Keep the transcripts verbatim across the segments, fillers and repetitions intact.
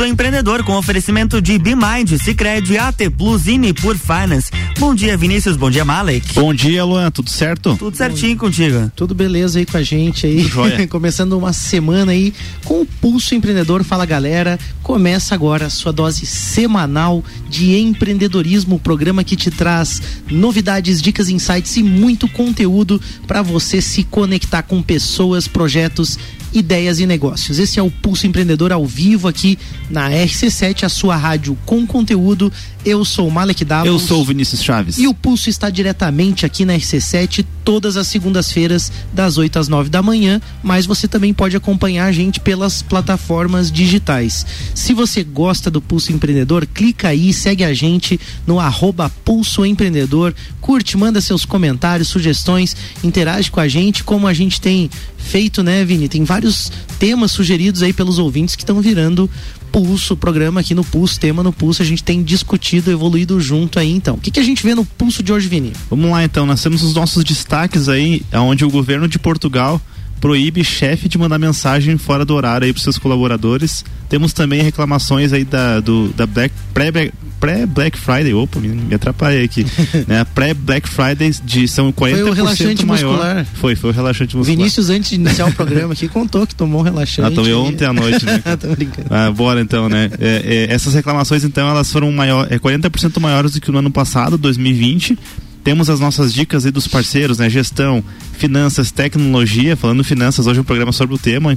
Sou Empreendedor, com oferecimento de BeMind, Sicredi, A T Plus e Nipur Finance. Bom dia, Vinícius. Bom dia, Malek. Bom dia, Luan. Tudo certo? Tudo certinho contigo. Tudo beleza aí com a gente aí. Joia. Começando uma semana aí com o Pulso Empreendedor. Fala, galera. Começa agora a sua dose semanal de empreendedorismo, o programa que te traz novidades, dicas, insights e muito conteúdo para você se conectar com pessoas, projetos, ideias e negócios. Esse é o Pulso Empreendedor ao vivo aqui na R C sete, a sua rádio com conteúdo. Eu sou o Malek Davos. Eu sou o Vinícius Chaves. E o Pulso está diretamente aqui na R C sete todas as segundas-feiras das oito às nove da manhã, mas você também pode acompanhar a gente pelas plataformas digitais. Se você gosta do Pulso Empreendedor, clica aí, segue a gente no arroba Pulso Empreendedor, curte, manda seus comentários, sugestões, interage com a gente, como a gente tem feito, né, Vini? Tem vários temas sugeridos aí pelos ouvintes que estão virando Pulso, programa aqui no Pulso, tema no Pulso, a gente tem discutido, evoluído junto aí, então. O que, que a gente vê no Pulso de hoje, Vini? Vamos lá, então, nós temos os nossos destaques aí, onde o governo de Portugal proíbe chefe de mandar mensagem fora do horário aí para seus colaboradores. Temos também reclamações aí da, do, da Black, pré-Black pré-Black Friday, opa, me atrapalhei aqui, né? Pré-Black Friday de são quarenta por cento maior. Foi o relaxante maior. muscular. Foi, foi o relaxante muscular. Vinícius, antes de iniciar o programa aqui, contou que tomou um relaxante. Ah, tomei ontem à noite, né? Tô brincando. Ah, bora então, né? É, é, essas reclamações, então, elas foram maior, é, quarenta por cento maiores do que no ano passado, dois mil e vinte. Temos as nossas dicas aí dos parceiros, né? Gestão, finanças, tecnologia, falando finanças, hoje é um programa sobre o tema,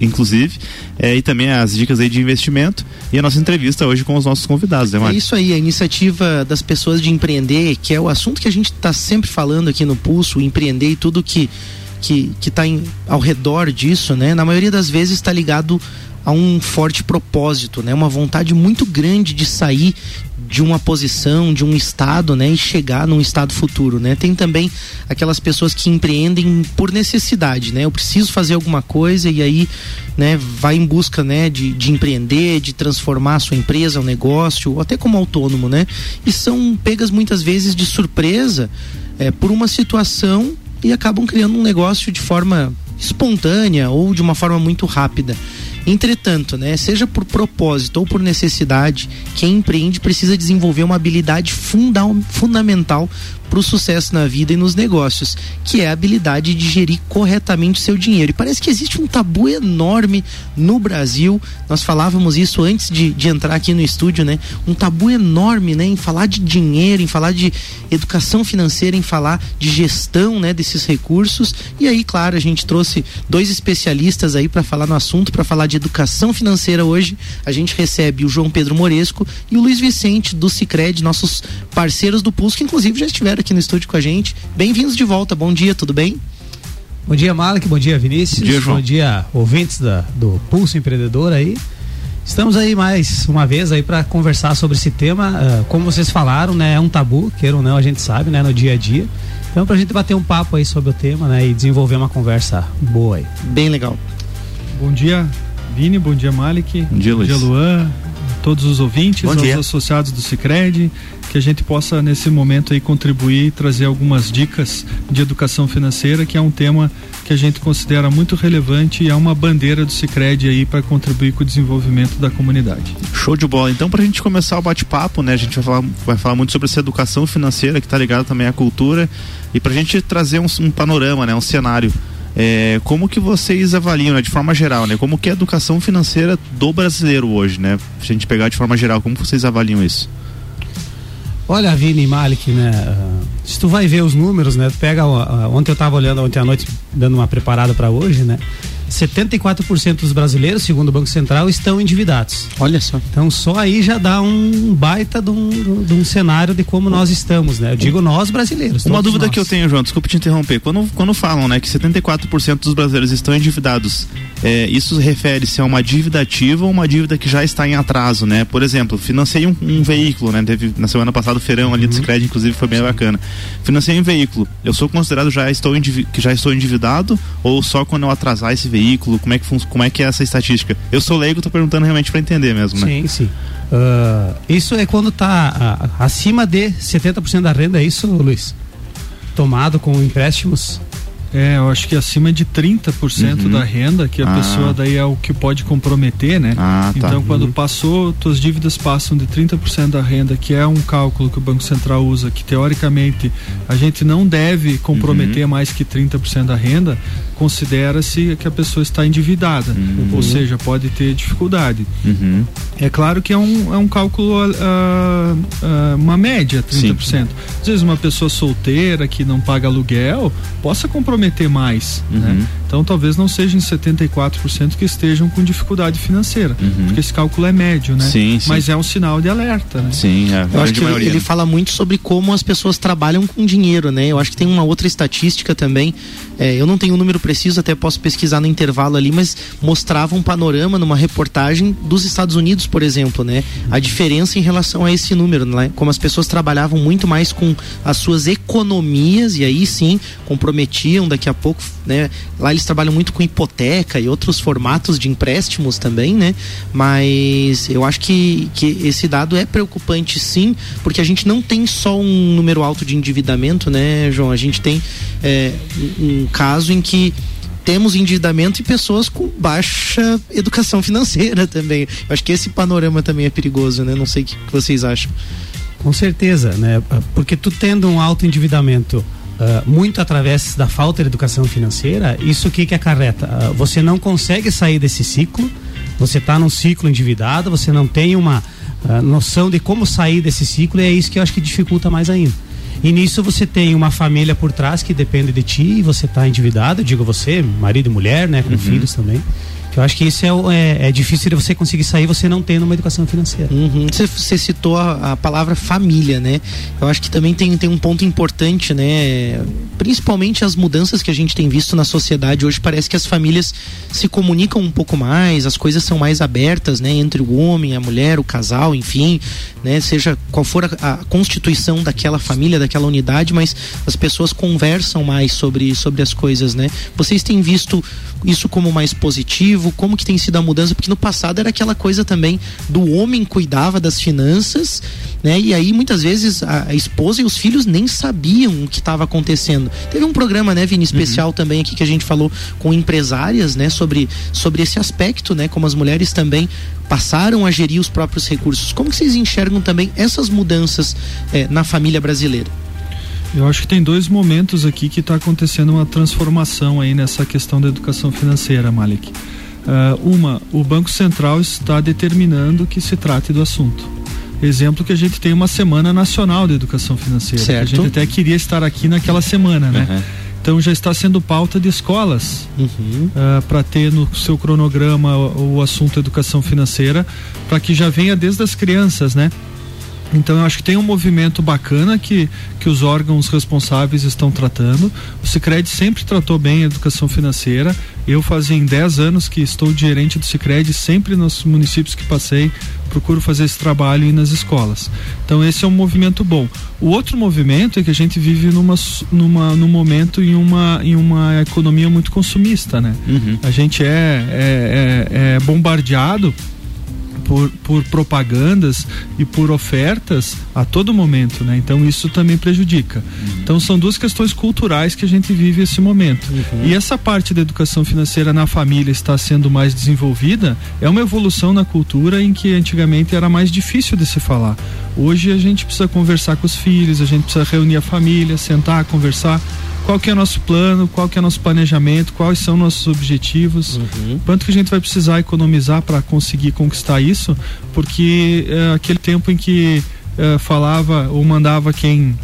inclusive, é, e também as dicas aí de investimento e a nossa entrevista hoje com os nossos convidados, né, Marcos? É isso aí, a iniciativa das pessoas de empreender, que é o assunto que a gente está sempre falando aqui no Pulso, empreender e tudo que que está ao redor disso, né? Na maioria das vezes está ligado a um forte propósito, né? Uma vontade muito grande de sair de uma posição, de um estado, né, e chegar num estado futuro, né? Tem também aquelas pessoas que empreendem por necessidade, né? Eu preciso fazer alguma coisa e aí, né, vai em busca, né, de, de empreender, de transformar a sua empresa, um negócio, ou até como autônomo, né? E são pegas muitas vezes de surpresa, é, por uma situação e acabam criando um negócio de forma espontânea ou de uma forma muito rápida. Entretanto, né, seja por propósito ou por necessidade, quem empreende precisa desenvolver uma habilidade funda- fundamental para o sucesso na vida e nos negócios, que é a habilidade de gerir corretamente o seu dinheiro. E parece que existe um tabu enorme no Brasil. Nós falávamos isso antes de, de entrar aqui no estúdio, né? Um tabu enorme, né, em falar de dinheiro, em falar de educação financeira, em falar de gestão, né, desses recursos. E aí, claro, a gente trouxe dois especialistas aí para falar no assunto, para falar de de educação financeira hoje. A gente recebe o João Pedro Moresco e o Luiz Vicente do Sicredi, nossos parceiros do Pulso, que inclusive já estiveram aqui no estúdio com a gente. Bem-vindos de volta, bom dia, tudo bem? Bom dia, Malek, bom dia, Vinícius. Bom dia, João. Bom dia, ouvintes da, do Pulso Empreendedor aí. Estamos aí mais uma vez aí para conversar sobre esse tema, uh, como vocês falaram, né, é um tabu, queira ou não, a gente sabe, né, no dia a dia. Então, pra gente bater um papo aí sobre o tema, né, e desenvolver uma conversa boa aí. Bem legal. Bom dia, Vini, bom dia, Malek, bom dia, bom dia, Luan, todos os ouvintes, aos associados do Sicredi, que a gente possa nesse momento aí contribuir e trazer algumas dicas de educação financeira, que é um tema que a gente considera muito relevante e é uma bandeira do Sicredi aí para contribuir com o desenvolvimento da comunidade. Show de bola. Então, para a gente começar o bate-papo, né, a gente vai falar, vai falar muito sobre essa educação financeira que está ligada também à cultura, e para a gente trazer um, um panorama, né, um cenário. É, como que vocês avaliam, né, de forma geral, né, como que é a educação financeira do brasileiro hoje, né? Se a gente pegar de forma geral, como vocês avaliam isso? Olha, Vini e Malek, né, se tu vai ver os números, né, tu pega, ontem eu estava olhando, ontem à noite, dando uma preparada para hoje, né, setenta e quatro por cento dos brasileiros, segundo o Banco Central, estão endividados. Olha só. Então só aí já dá um baita de um, de um cenário de como nós estamos, né? Eu digo nós, brasileiros. Uma dúvida nós. Que eu tenho, João, desculpa te interromper. Quando, quando falam, né, que setenta e quatro por cento dos brasileiros estão endividados, é, isso refere-se a uma dívida ativa ou uma dívida que já está em atraso, né? Por exemplo, financei um, um veículo, né? Teve na semana passada o feirão ali do Sicredi, inclusive foi bem Sim. bacana. Financei um veículo. Eu sou considerado já estou indivi- que já estou endividado ou só quando eu atrasar esse veículo? veículo, como é, que fun- como é que é essa estatística? Eu sou leigo, tô perguntando realmente para entender mesmo, né? Sim, sim. Uh, isso é quando tá uh, acima de setenta por cento da renda, é isso, Luiz? Tomado com empréstimos? É, eu acho que acima de trinta por cento uhum. da renda, que a ah. pessoa daí é o que pode comprometer, né? Ah, então, tá. quando uhum. passou, tuas dívidas passam de trinta por cento da renda, que é um cálculo que o Banco Central usa, que teoricamente a gente não deve comprometer uhum. mais que trinta por cento da renda, considera-se que a pessoa está endividada, uhum. ou seja, pode ter dificuldade. Uhum. É claro que é um, é um cálculo, uh, uh, uma média, trinta por cento. Sim. Às vezes uma pessoa solteira que não paga aluguel, possa comprometer mais, uhum. né? Então talvez não seja em setenta e quatro por cento que estejam com dificuldade financeira, uhum. porque esse cálculo é médio, né? Sim, sim. Mas é um sinal de alerta, né? Sim, é. Eu acho que ele, ele fala muito sobre como as pessoas trabalham com dinheiro, né? Eu acho que tem uma outra estatística também, é, eu não tenho o um número preciso, até posso pesquisar no intervalo ali, mas mostrava um panorama numa reportagem dos Estados Unidos, por exemplo, né? A diferença em relação a esse número, né? Como as pessoas trabalhavam muito mais com as suas economias, e aí sim, comprometiam daqui a pouco, né? Lá eles trabalham muito com hipoteca e outros formatos de empréstimos também, né? Mas eu acho que, que esse dado é preocupante, sim, porque a gente não tem só um número alto de endividamento, né, João? A gente tem é, um caso em que temos endividamento e pessoas com baixa educação financeira também. Eu acho que esse panorama também é perigoso, né? Não sei o que vocês acham. Com certeza, né? Porque tu tendo um alto endividamento Uh, muito através da falta de educação financeira, isso o que que acarreta? Uh, você não consegue sair desse ciclo, você está num ciclo endividado, você não tem uma uh, noção de como sair desse ciclo, e é isso que eu acho que dificulta mais ainda. E nisso você tem uma família por trás que depende de ti, e você está endividado, digo você, marido e mulher, né, com uhum. filhos também. Eu acho que isso é, é, é difícil de você conseguir sair você não tendo uma educação financeira. Você uhum. citou a, a palavra família, né? Eu acho que também tem, tem um ponto importante, né? Principalmente as mudanças que a gente tem visto na sociedade hoje, parece que as famílias se comunicam um pouco mais, as coisas são mais abertas, né? Entre o homem, a mulher, o casal, enfim, né? Seja qual for a, a constituição daquela família, daquela unidade, mas as pessoas conversam mais sobre, sobre as coisas, né? Vocês têm visto isso como mais positivo? Como que tem sido a mudança? Porque no passado era aquela coisa também do homem cuidava das finanças, né? E aí muitas vezes a esposa e os filhos nem sabiam o que estava acontecendo. Teve um programa, né, Vini, especial uhum. também aqui que a gente falou com empresárias, né, sobre, sobre esse aspecto, né, como as mulheres também passaram a gerir os próprios recursos. Como que vocês enxergam também essas mudanças é, na família brasileira? Eu acho que tem dois momentos aqui que está acontecendo uma transformação aí nessa questão da educação financeira, Malik. Uh, uma, o Banco Central está determinando que se trate do assunto. Exemplo que a gente tem uma Semana Nacional de Educação Financeira. Certo. A gente até queria estar aqui naquela semana, né? Uhum. Então já está sendo pauta de escolas uhum. uh, para ter no seu cronograma o, o assunto educação financeira, para que já venha desde as crianças, né? Então eu acho que tem um movimento bacana que, que os órgãos responsáveis estão tratando. O Sicredi sempre tratou bem a educação financeira. Eu fazia em dez anos que estou gerente do Sicredi, sempre nos municípios que passei, procuro fazer esse trabalho e ir nas escolas. Então esse é um movimento bom. O outro movimento é que a gente vive numa, numa, num momento em uma, em uma economia muito consumista, né? Uhum. A gente é, é, é, é bombardeado Por, por propagandas e por ofertas a todo momento, né? Então isso também prejudica. Uhum. Então são duas questões culturais que a gente vive esse momento. Uhum. E essa parte da educação financeira na família está sendo mais desenvolvida, é uma evolução na cultura em que antigamente era mais difícil de se falar. Hoje a gente precisa conversar com os filhos, a gente precisa reunir a família, sentar, conversar. Qual que é o nosso plano, qual que é o nosso planejamento, quais são nossos objetivos, uhum. quanto que a gente vai precisar economizar para conseguir conquistar isso, porque uh, aquele tempo em que uh, falava ou mandava quem,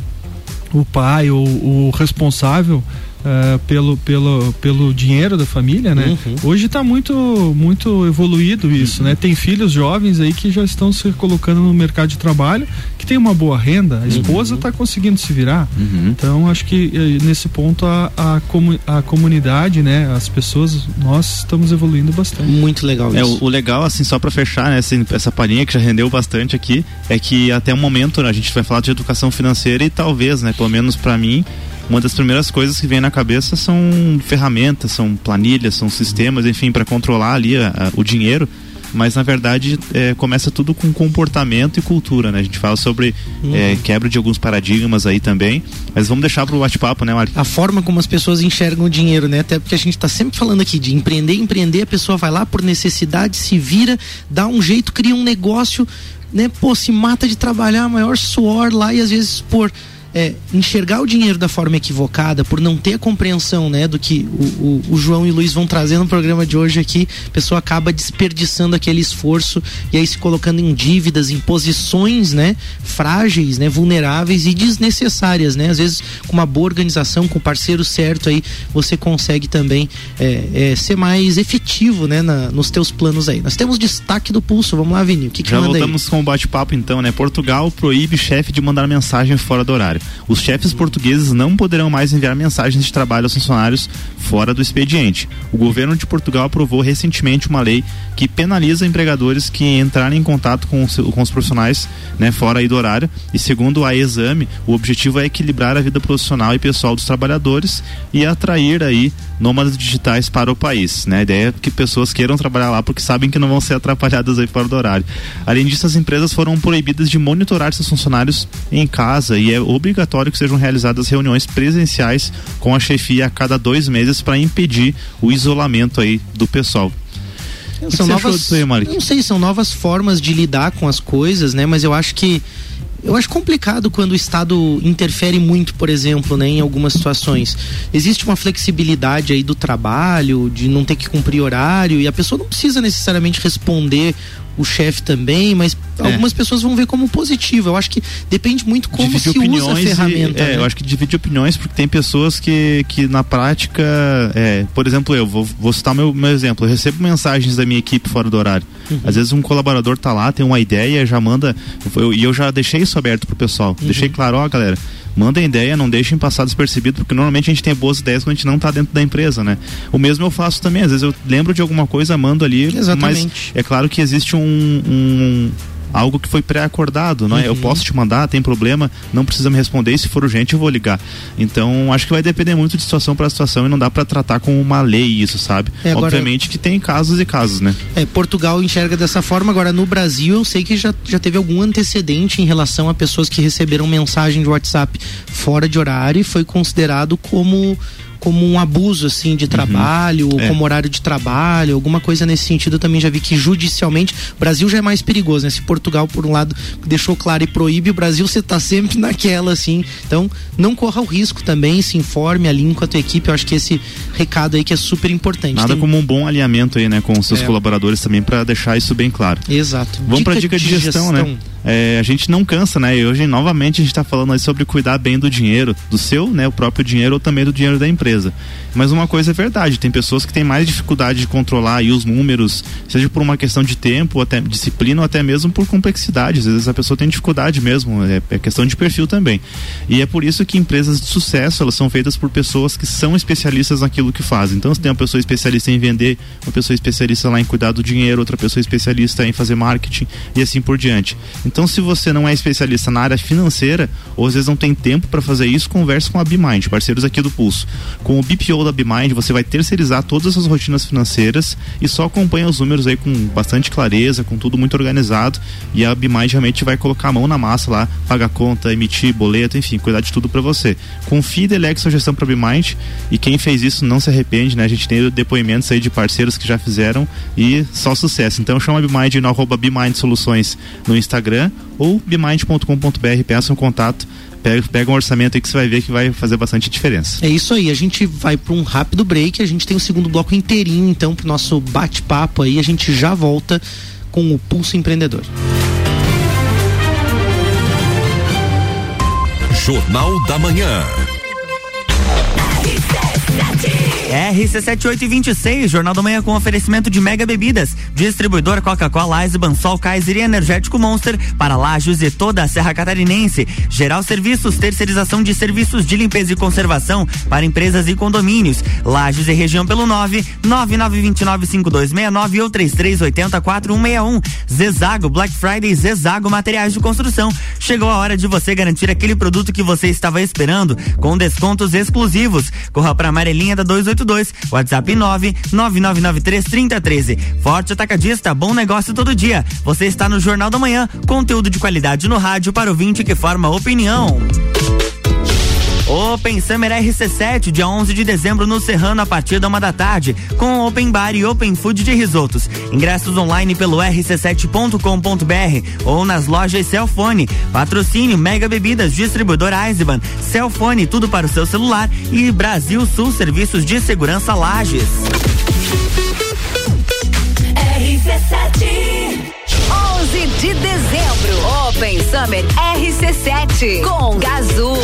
o pai ou o responsável Uh, pelo, pelo, pelo dinheiro da família, né? Uhum. Hoje está muito, muito evoluído isso, uhum. né? Tem filhos jovens aí que já estão se colocando no mercado de trabalho, que tem uma boa renda, a esposa está uhum. conseguindo se virar. Uhum. Então, acho que nesse ponto a, a, comu, a comunidade, né? As pessoas, nós estamos evoluindo bastante. Muito legal isso. É, o, o legal, assim, só para fechar, né? Essa, essa palhinha que já rendeu bastante aqui, é que até o momento, né, a gente vai falar de educação financeira e talvez, né? Pelo menos para mim, uma das primeiras coisas que vem na cabeça são ferramentas, são planilhas, são sistemas, enfim, para controlar ali a, a, o dinheiro. mas na verdade é, começa tudo com comportamento e cultura, né? A gente fala sobre hum. é, quebra de alguns paradigmas aí também, mas vamos deixar pro bate-papo, né, Mário? A forma como as pessoas enxergam o dinheiro, né? Até porque a gente tá sempre falando aqui de empreender, empreender, a pessoa vai lá por necessidade, se vira, dá um jeito, cria um negócio, né? Pô, se mata de trabalhar, maior suor lá, e às vezes por... É, enxergar o dinheiro da forma equivocada, por não ter a compreensão, né, do que o, o, o João e o Luiz vão trazer no programa de hoje aqui, a pessoa acaba desperdiçando aquele esforço e aí se colocando em dívidas, em posições, né, frágeis, né, vulneráveis e desnecessárias, né, às vezes com uma boa organização, com o parceiro certo aí, você consegue também é, é, ser mais efetivo, né, na, nos teus planos aí. Nós temos destaque do Pulso, vamos lá, Vini, o que que manda aí? Já voltamos com o bate-papo então, né, Portugal proíbe chefe de mandar mensagem fora do horário. Os chefes portugueses não poderão mais enviar mensagens de trabalho aos funcionários fora do expediente. O governo de Portugal aprovou recentemente uma lei que penaliza empregadores que entrarem em contato com os, com os profissionais, né, fora aí do horário. E segundo a Exame, o objetivo é equilibrar a vida profissional e pessoal dos trabalhadores e atrair aí nômadas digitais para o país, né? A ideia é que pessoas queiram trabalhar lá porque sabem que não vão ser atrapalhadas aí fora do horário. Além disso, as empresas foram proibidas de monitorar seus funcionários em casa e é obrigatório que sejam realizadas reuniões presenciais com a chefia a cada dois meses para impedir o isolamento aí do pessoal. O que são que novas, você achou disso aí, eu não sei, são novas formas de lidar com as coisas, né? Mas eu acho que Eu acho complicado quando o Estado interfere muito, por exemplo, né, em algumas situações. Existe uma flexibilidade aí do trabalho, de não ter que cumprir horário, e a pessoa não precisa necessariamente responder o chefe também, mas é. algumas pessoas vão ver como positivo. Eu acho que depende muito como divide se usa a ferramenta. E, é, né? Eu acho que divide opiniões, porque tem pessoas que, que na prática, é, por exemplo, eu vou, vou citar o meu, meu exemplo, eu recebo mensagens da minha equipe fora do horário. Uhum. Às vezes um colaborador tá lá, tem uma ideia, já manda, e eu, eu já deixei isso aberto pro pessoal, uhum. deixei claro, ó galera, mandem ideia, não deixem passar despercebido, porque normalmente a gente tem boas ideias quando a gente não tá dentro da empresa, né? O mesmo eu faço também, às vezes eu lembro de alguma coisa, mando ali. Exatamente. Mas é claro que existe um, um algo que foi pré-acordado, né? Uhum. Eu posso te mandar, tem problema, não precisa me responder, e se for urgente eu vou ligar. Então acho que vai depender muito de situação para situação e não dá para tratar com uma lei isso, sabe? É, agora, obviamente que tem casos e casos, né? É, Portugal enxerga dessa forma. Agora no Brasil eu sei que já, já teve algum antecedente em relação a pessoas que receberam mensagem de WhatsApp fora de horário e foi considerado como como um abuso, assim, de trabalho, uhum. ou é. como horário de trabalho, alguma coisa nesse sentido. Eu também já vi que judicialmente o Brasil já é mais perigoso, né? Se Portugal, por um lado, deixou claro e proíbe, o Brasil você tá sempre naquela, assim. Então, não corra o risco também, se informe, alinhe com a tua equipe. Eu acho que esse recado aí que é super importante. Nada Tem... como um bom alinhamento aí, né, com os seus é. colaboradores também, para deixar isso bem claro. Exato. Vamos dica pra dica de, de gestão, gestão. né? É, a gente não cansa, né? E hoje, novamente, a gente tá falando aí sobre cuidar bem do dinheiro, do seu, né? O próprio dinheiro ou também do dinheiro da empresa. Mas uma coisa é verdade, tem pessoas que têm mais dificuldade de controlar aí os números, seja por uma questão de tempo, até disciplina, ou até mesmo por complexidade. Às vezes a pessoa tem dificuldade mesmo, é, é questão de perfil também. E é por isso que empresas de sucesso, elas são feitas por pessoas que são especialistas naquilo que fazem. Então, se tem uma pessoa especialista em vender, uma pessoa especialista lá em cuidar do dinheiro, outra pessoa especialista em fazer marketing e assim por diante. Então, se você não é especialista na área financeira, ou às vezes não tem tempo para fazer isso, converse com a BeMind, parceiros aqui do Pulso. Com o B P O da BeMind, você vai terceirizar todas as rotinas financeiras e só acompanha os números aí com bastante clareza, com tudo muito organizado, e a BeMind realmente vai colocar a mão na massa lá, pagar conta, emitir boleto, enfim, cuidar de tudo para você. Confie e delegue sua gestão para a BeMind, e quem fez isso não se arrepende, né? A gente tem depoimentos aí de parceiros que já fizeram e só sucesso. Então chama a BeMind no arroba BeMind Soluções no Instagram ou bemind ponto com ponto br, peça um contato, pega, pega um orçamento aí que você vai ver que vai fazer bastante diferença. É isso aí, a gente vai para um rápido break, a gente tem o segundo bloco inteirinho então pro nosso bate-papo aí, a gente já volta com o Pulso Empreendedor. Jornal da Manhã. R C sete oito vinte e seis, Jornal da Manhã com oferecimento de Mega Bebidas, distribuidor Coca-Cola, Eis, Bansol, Kaiser e Energético Monster para Lajes e toda a Serra Catarinense. Geral Serviços, terceirização de serviços de limpeza e conservação para empresas e condomínios. Lajes e região pelo nove nove nove dois nove cinco dois seis nove ou três três oito zero quatro um seis um. Zezago, Black Friday, Zezago Materiais de Construção. Chegou a hora de você garantir aquele produto que você estava esperando com descontos exclusivos. Corra para Amarelinha da dois oito nove oito dois, WhatsApp nove nove nove nove três três zero um três. Forte Atacadista, bom negócio todo dia. Você está no Jornal da Manhã, conteúdo de qualidade no rádio para ouvinte que forma opinião. Open Summer R C sete, dia onze de dezembro no Serrano, a partir da uma da tarde, com Open Bar e Open Food de risotos. Ingressos online pelo r c sete ponto com ponto b r ou nas lojas Cellfone. Patrocínio Mega Bebidas, distribuidor Eisenbahn, Cellfone, tudo para o seu celular, e Brasil Sul Serviços de Segurança Lages. R C sete, onze de dezembro, Open Summer R C sete com Gazul.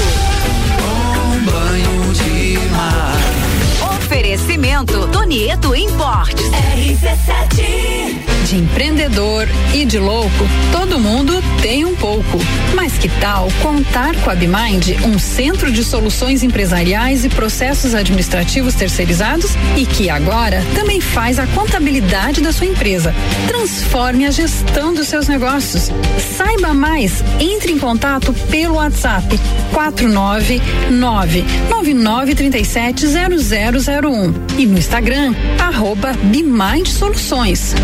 Banho de mar. Oferecimento Donieto Importes. R C sete. De empreendedor e de louco, todo mundo tem um pouco. Mas que tal contar com a Bimind, um centro de soluções empresariais e processos administrativos terceirizados, e que agora também faz a contabilidade da sua empresa. Transforme a gestão dos seus negócios. Saiba mais, entre em contato pelo WhatsApp quatro nove nove nove nove três sete zero zero zero um e no Instagram, arroba Bimind Soluções.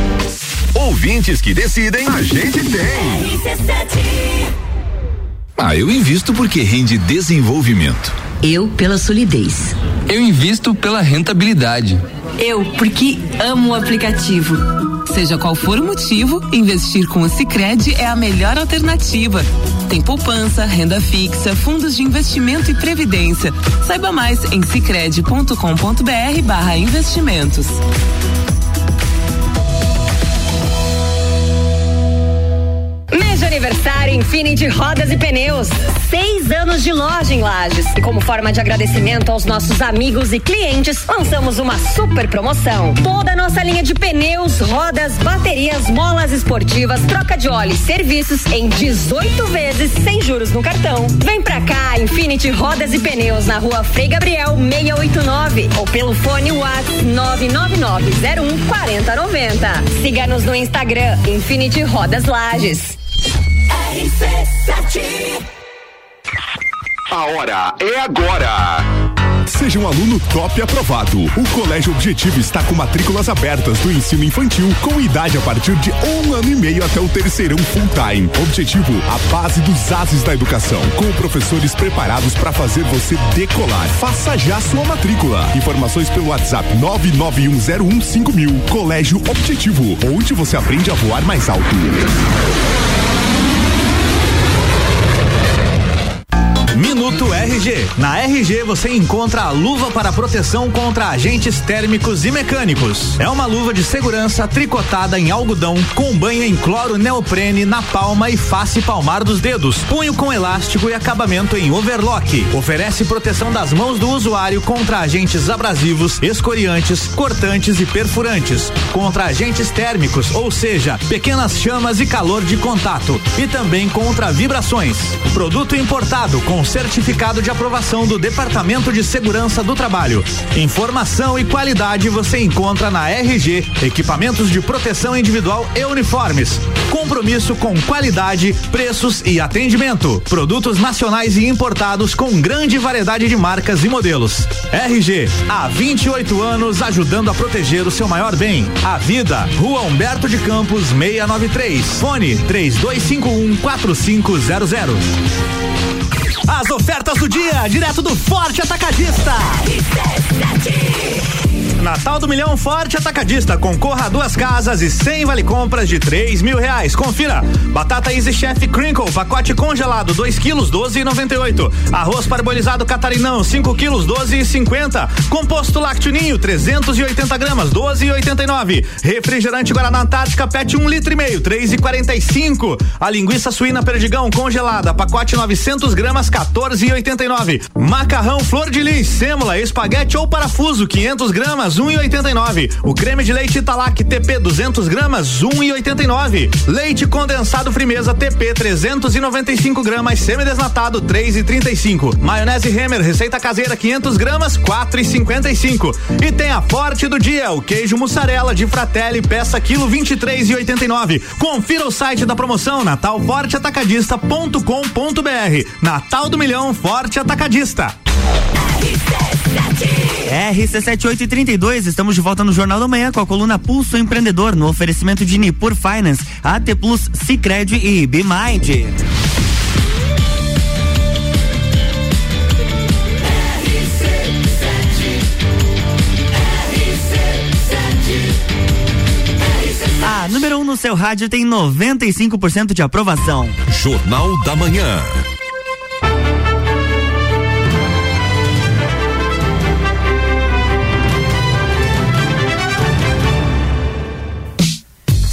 Ouvintes que decidem, a gente tem. Ah, eu invisto porque rende desenvolvimento. Eu pela solidez. Eu invisto pela rentabilidade. Eu porque amo o aplicativo. Seja qual for o motivo, investir com o Sicredi é a melhor alternativa. Tem poupança, renda fixa, fundos de investimento e previdência. Saiba mais em sicredi ponto com ponto b r barra investimentos. Aniversário Infinity Rodas e Pneus. Seis anos de loja em Lages. E como forma de agradecimento aos nossos amigos e clientes, lançamos uma super promoção. Toda a nossa linha de pneus, rodas, baterias, molas esportivas, troca de óleo e serviços em dezoito vezes sem juros no cartão. Vem pra cá, Infinity Rodas e Pneus, na rua Frei Gabriel seiscentos e oitenta e nove, ou pelo fone WhatsApp nove nove nove zero um quatro zero nove zero. Siga-nos no Instagram, Infinity Rodas Lages. A hora é agora. Seja um aluno top aprovado. O Colégio Objetivo está com matrículas abertas do ensino infantil, com idade a partir de um ano e meio até o terceirão full time. Objetivo, a base dos ases da educação, com professores preparados para fazer você decolar. Faça já sua matrícula. Informações pelo WhatsApp nove nove um zero um cinco mil. Colégio Objetivo, onde você aprende a voar mais alto. Minuto R G. Na R G você encontra a luva para proteção contra agentes térmicos e mecânicos. É uma luva de segurança tricotada em algodão, com banha em cloro neoprene na palma e face palmar dos dedos, punho com elástico e acabamento em overlock. Oferece proteção das mãos do usuário contra agentes abrasivos, escoriantes, cortantes e perfurantes, contra agentes térmicos, ou seja, pequenas chamas e calor de contato, e também contra vibrações. Produto importado com certificado de aprovação do Departamento de Segurança do Trabalho. Informação e qualidade você encontra na R G, equipamentos de proteção individual e uniformes. Compromisso com qualidade, preços e atendimento. Produtos nacionais e importados com grande variedade de marcas e modelos. R G, há vinte e oito anos ajudando a proteger o seu maior bem, a vida. Rua Humberto de Campos seiscentos e noventa e três. Fone três dois cinco um quatro cinco zero zero. As ofertas do dia, direto do Forte Atacadista. Natal do Milhão Forte Atacadista, concorra a duas casas e cem vale compras de três mil reais. Confira: batata Easy Chef Crinkle, pacote congelado, dois quilos, doze e noventa e oito. Arroz parbolizado Catarinão, cinco quilos, doze e cinquenta. Composto Lácteo Ninho, trezentos e oitenta gramas, doze e oitenta e nove. Refrigerante Guaraná Antártica Pet, um litro e meio, três e quarenta e cinco. A linguiça suína Perdigão congelada, pacote novecentos gramas, quatorze e oitenta e nove. Macarrão Flor de Lis, sêmola, espaguete ou parafuso, quinhentos gramas, um e oitenta e nove. O creme de leite Italac T P duzentos gramas, um e oitenta e nove. Leite condensado Frimeza T P trezentos e noventa e cinco gramas, semidesnatado três e trinta e cinco. Maionese Hemmer receita caseira quinhentos gramas, quatro e cinquenta e cinco. E tem a forte do dia, o queijo mussarela de Fratelli, peça quilo vinte e três e oitenta e nove. Confira o site da promoção natal forte atacadista ponto com ponto b r. Natal do Milhão Forte Atacadista. R C setenta e oito trinta e dois, estamos de volta no Jornal da Manhã com a coluna Pulso Empreendedor, no oferecimento de Nipur Finance, A T Plus, Sicredi e BeMind. A número um no seu rádio tem noventa e cinco por cento de aprovação. Jornal da Manhã.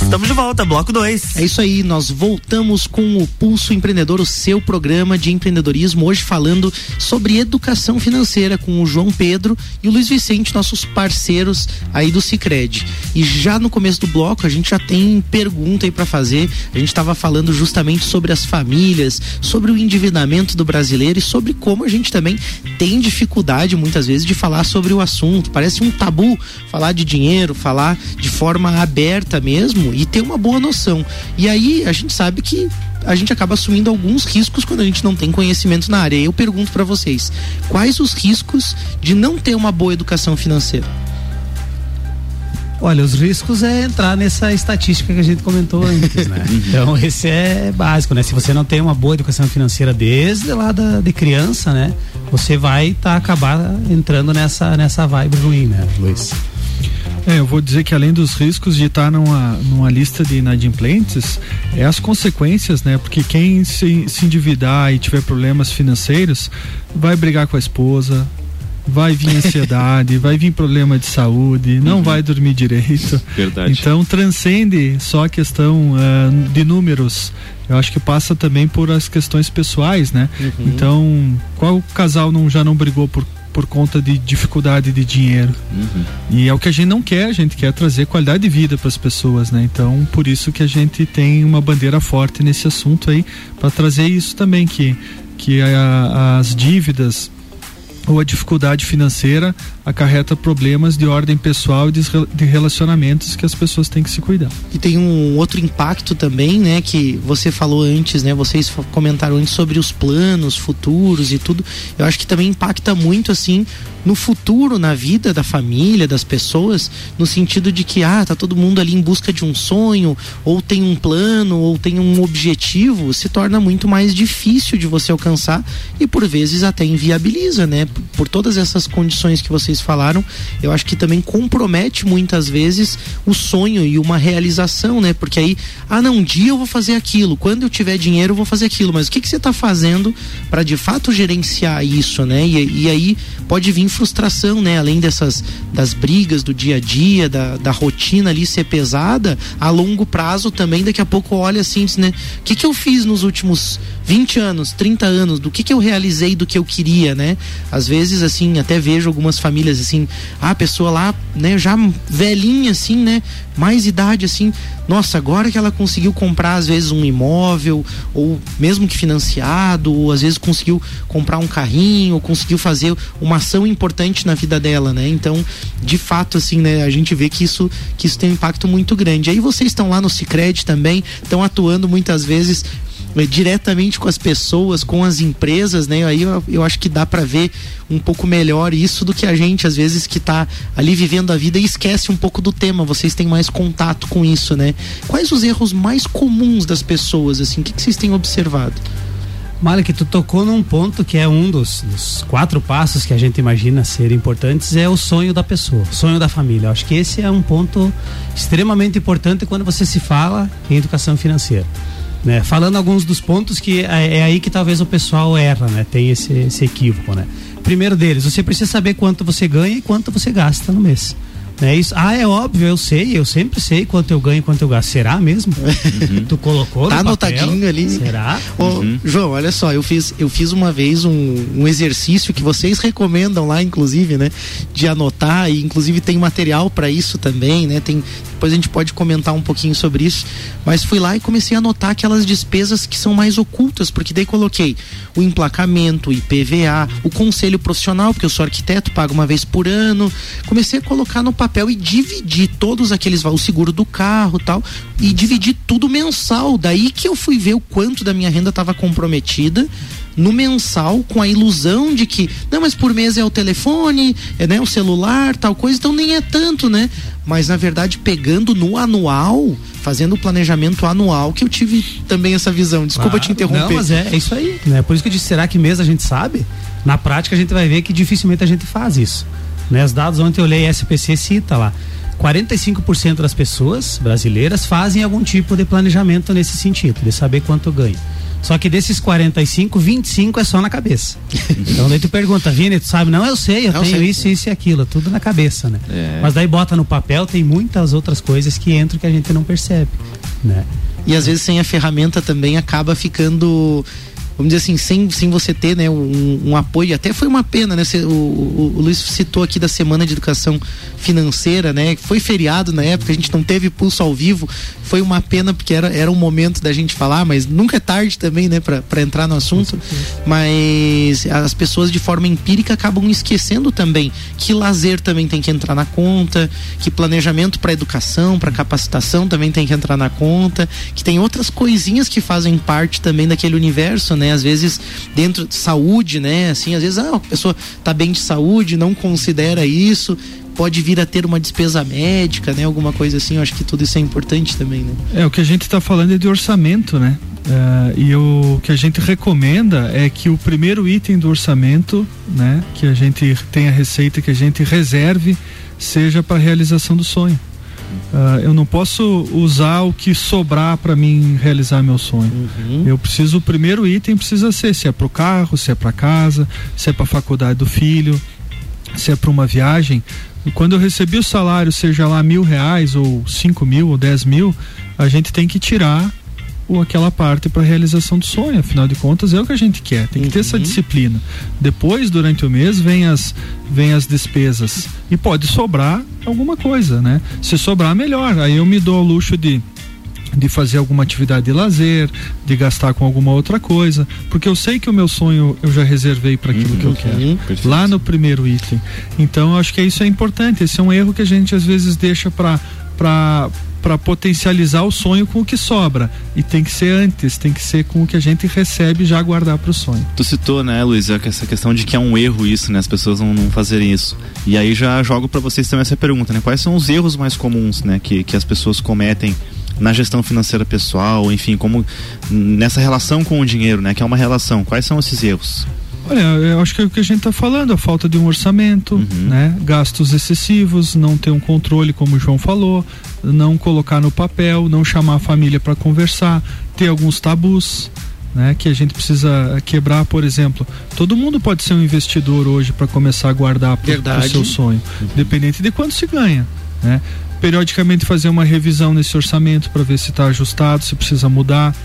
Estamos de volta, bloco dois. É isso aí, nós voltamos com o Pulso Empreendedor, o seu programa de empreendedorismo, hoje falando sobre educação financeira com o João Pedro e o Luiz Vicente, nossos parceiros aí do Sicredi. E já no começo do bloco a gente já tem pergunta aí para fazer. A gente estava falando justamente sobre as famílias, sobre o endividamento do brasileiro e sobre como a gente também tem dificuldade muitas vezes de falar sobre o assunto. Parece um tabu falar de dinheiro, falar de forma aberta mesmo e ter uma boa noção. E aí a gente sabe que a gente acaba assumindo alguns riscos quando a gente não tem conhecimento na área. Eu pergunto para vocês, quais os riscos de não ter uma boa educação financeira? Olha, os riscos é entrar nessa estatística que a gente comentou antes, né? Então esse é básico, né? Se você não tem uma boa educação financeira desde lá da, de criança, né? Você vai tá, acabar entrando nessa, nessa vibe ruim, né, Luiz? É, eu vou dizer que além dos riscos de estar numa, numa lista de inadimplentes, é as consequências, né? Porque quem se, se endividar e tiver problemas financeiros, vai brigar com a esposa, vai vir ansiedade, vai vir problema de saúde, não uhum. vai dormir direito. Verdade. Então transcende só a questão uh, de números. Eu acho que passa também por as questões pessoais, né? Uhum. Então, qual casal não, já não brigou por por conta de dificuldade de dinheiro? Uhum. E é o que a gente não quer, a gente quer trazer qualidade de vida para as pessoas, né? Então, por isso que a gente tem uma bandeira forte nesse assunto aí, para trazer isso também, que, que a, as dívidas ou a dificuldade financeira acarreta problemas de ordem pessoal e de relacionamentos que as pessoas têm que se cuidar. E tem um outro impacto também, né, que você falou antes, né, vocês comentaram antes sobre os planos futuros e tudo. Eu acho que também impacta muito, assim, no futuro, na vida da família, das pessoas, no sentido de que, ah, tá todo mundo ali em busca de um sonho, ou tem um plano, ou tem um objetivo, se torna muito mais difícil de você alcançar e, por vezes, até inviabiliza, né? Por todas essas condições que vocês falaram, eu acho que também compromete muitas vezes o sonho e uma realização, né? Porque aí, ah, não, um dia eu vou fazer aquilo, quando eu tiver dinheiro eu vou fazer aquilo, mas o que que você tá fazendo para de fato gerenciar isso, né? E, e aí pode vir frustração, né? Além dessas, das brigas do dia a dia, da, da rotina ali ser pesada, a longo prazo também, daqui a pouco olha assim, né? O que que eu fiz nos últimos vinte anos, trinta anos, do que que eu realizei, do que eu queria, né? Às vezes, assim, até vejo algumas famílias, assim, a pessoa lá, né, já velhinha, assim, né, mais idade, assim, nossa, agora que ela conseguiu comprar, às vezes, um imóvel, ou mesmo que financiado, ou às vezes conseguiu comprar um carrinho, ou conseguiu fazer uma ação importante na vida dela, né? Então, de fato, assim, né, a gente vê que isso, que isso tem um impacto muito grande. Aí vocês estão lá no Sicredi também, estão atuando muitas vezes diretamente com as pessoas, com as empresas, né? Aí eu, eu acho que dá para ver um pouco melhor isso do que a gente, às vezes, que tá ali vivendo a vida e esquece um pouco do tema. Vocês têm mais contato com isso, né? Quais os erros mais comuns das pessoas, assim? O que que vocês têm observado? Malek, tu tocou num ponto que é um dos, dos quatro passos que a gente imagina serem importantes, é o sonho da pessoa, o sonho da família. Eu acho que esse é um ponto extremamente importante quando você se fala em educação financeira. Né? Falando alguns dos pontos que é, é aí que talvez o pessoal erra, né? Tem esse, esse equívoco, né? Primeiro deles, você precisa saber quanto você ganha e quanto você gasta no mês. Né? Isso, ah, é óbvio, eu sei, eu sempre sei quanto eu ganho e quanto eu gasto. Será mesmo? Uhum. Tu colocou tá no papel? Anotadinho ali. Será? Ô, uhum. João, olha só, eu fiz, eu fiz uma vez um, um exercício que vocês recomendam lá, inclusive, né? De anotar, e inclusive tem material para isso também, né? Tem, depois a gente pode comentar um pouquinho sobre isso. Mas fui lá e comecei a anotar aquelas despesas que são mais ocultas, porque daí coloquei o emplacamento, o I P V A, o conselho profissional, porque eu sou arquiteto, pago uma vez por ano. Comecei a colocar no papel papel e dividir todos aqueles, o seguro do carro e tal, e dividir tudo mensal. Daí que eu fui ver o quanto da minha renda estava comprometida no mensal com a ilusão de que, não, mas por mês é o telefone, é, né, o celular, tal coisa, então nem é tanto, né? Mas, na verdade, pegando no anual, fazendo o planejamento anual, que eu tive também essa visão. Desculpa ah, te interromper. Não, mas é, é isso aí, né? Por isso que eu disse, será que mês a gente sabe? Na prática, a gente vai ver que dificilmente a gente faz isso, né? Os dados, ontem eu olhei, a S P C cita lá, quarenta e cinco por cento das pessoas brasileiras fazem algum tipo de planejamento nesse sentido, de saber quanto ganha. Só que desses quarenta e cinco, vinte e cinco é só na cabeça. Então daí tu pergunta, Vini, tu sabe? Não, eu sei, eu não tenho sei. Isso, isso e aquilo, tudo na cabeça, né? É. Mas daí bota no papel, tem muitas outras coisas que entram que a gente não percebe, né? E às vezes sem a ferramenta também acaba ficando... Vamos dizer assim, sem, sem você ter, né, um, um apoio, até foi uma pena, né? O, o, o Luiz citou aqui da Semana de Educação Financeira, né? Foi feriado na época, a gente não teve pulso ao vivo, foi uma pena porque era, era um momento da gente falar, mas nunca é tarde também, né, pra, pra entrar no assunto. Mas as pessoas de forma empírica acabam esquecendo também que lazer também tem que entrar na conta, que planejamento para educação, para capacitação também tem que entrar na conta, que tem outras coisinhas que fazem parte também daquele universo, né? Às vezes dentro de saúde, né? Assim, às vezes ah, a pessoa tá bem de saúde, não considera isso, pode vir a ter uma despesa médica, né? Alguma coisa assim, eu acho que tudo isso é importante também, né? É, o que a gente tá falando é de orçamento, né? Uh, e o que a gente recomenda é que o primeiro item do orçamento, né? Que a gente tenha receita, que a gente reserve, seja para a realização do sonho. Uh, eu não posso usar o que sobrar para mim realizar meu sonho. Uhum. Eu preciso, o primeiro item precisa ser, se é pro carro, se é para casa, se é para faculdade do filho, se é para uma viagem. Quando eu recebi o salário, seja lá mil reais ou cinco mil ou dez mil, a gente tem que tirar ou aquela parte para realização do sonho, afinal de contas é o que a gente quer, tem que ter uhum. essa disciplina. Depois, durante o mês, vem as, vem as despesas e pode sobrar alguma coisa, né? Se sobrar, melhor, aí eu me dou ao luxo de de fazer alguma atividade de lazer, de gastar com alguma outra coisa, porque eu sei que o meu sonho eu já reservei para aquilo uhum, que eu quero, uhum, lá no primeiro item. Então eu acho que isso é importante, esse é um erro que a gente às vezes deixa para para para potencializar o sonho com o que sobra, e tem que ser antes, tem que ser com o que a gente recebe já guardar para o sonho. Tu citou, né, Luiz, essa questão de que é um erro isso, né, as pessoas não, não fazerem isso, e aí já jogo para vocês também essa pergunta, né, quais são os erros mais comuns, né, que, que as pessoas cometem na gestão financeira pessoal, enfim, como nessa relação com o dinheiro, né, que é uma relação, quais são esses erros? Olha, eu acho que é o que a gente está falando, a falta de um orçamento, uhum. né? Gastos excessivos, não ter um controle, como o João falou, não colocar no papel, não chamar a família para conversar, ter alguns tabus, né? Que a gente precisa quebrar, por exemplo. Todo mundo pode ser um investidor hoje para começar a guardar para o seu sonho, uhum. dependente de quanto se ganha, né? Periodicamente fazer uma revisão nesse orçamento para ver se está ajustado, se precisa mudar.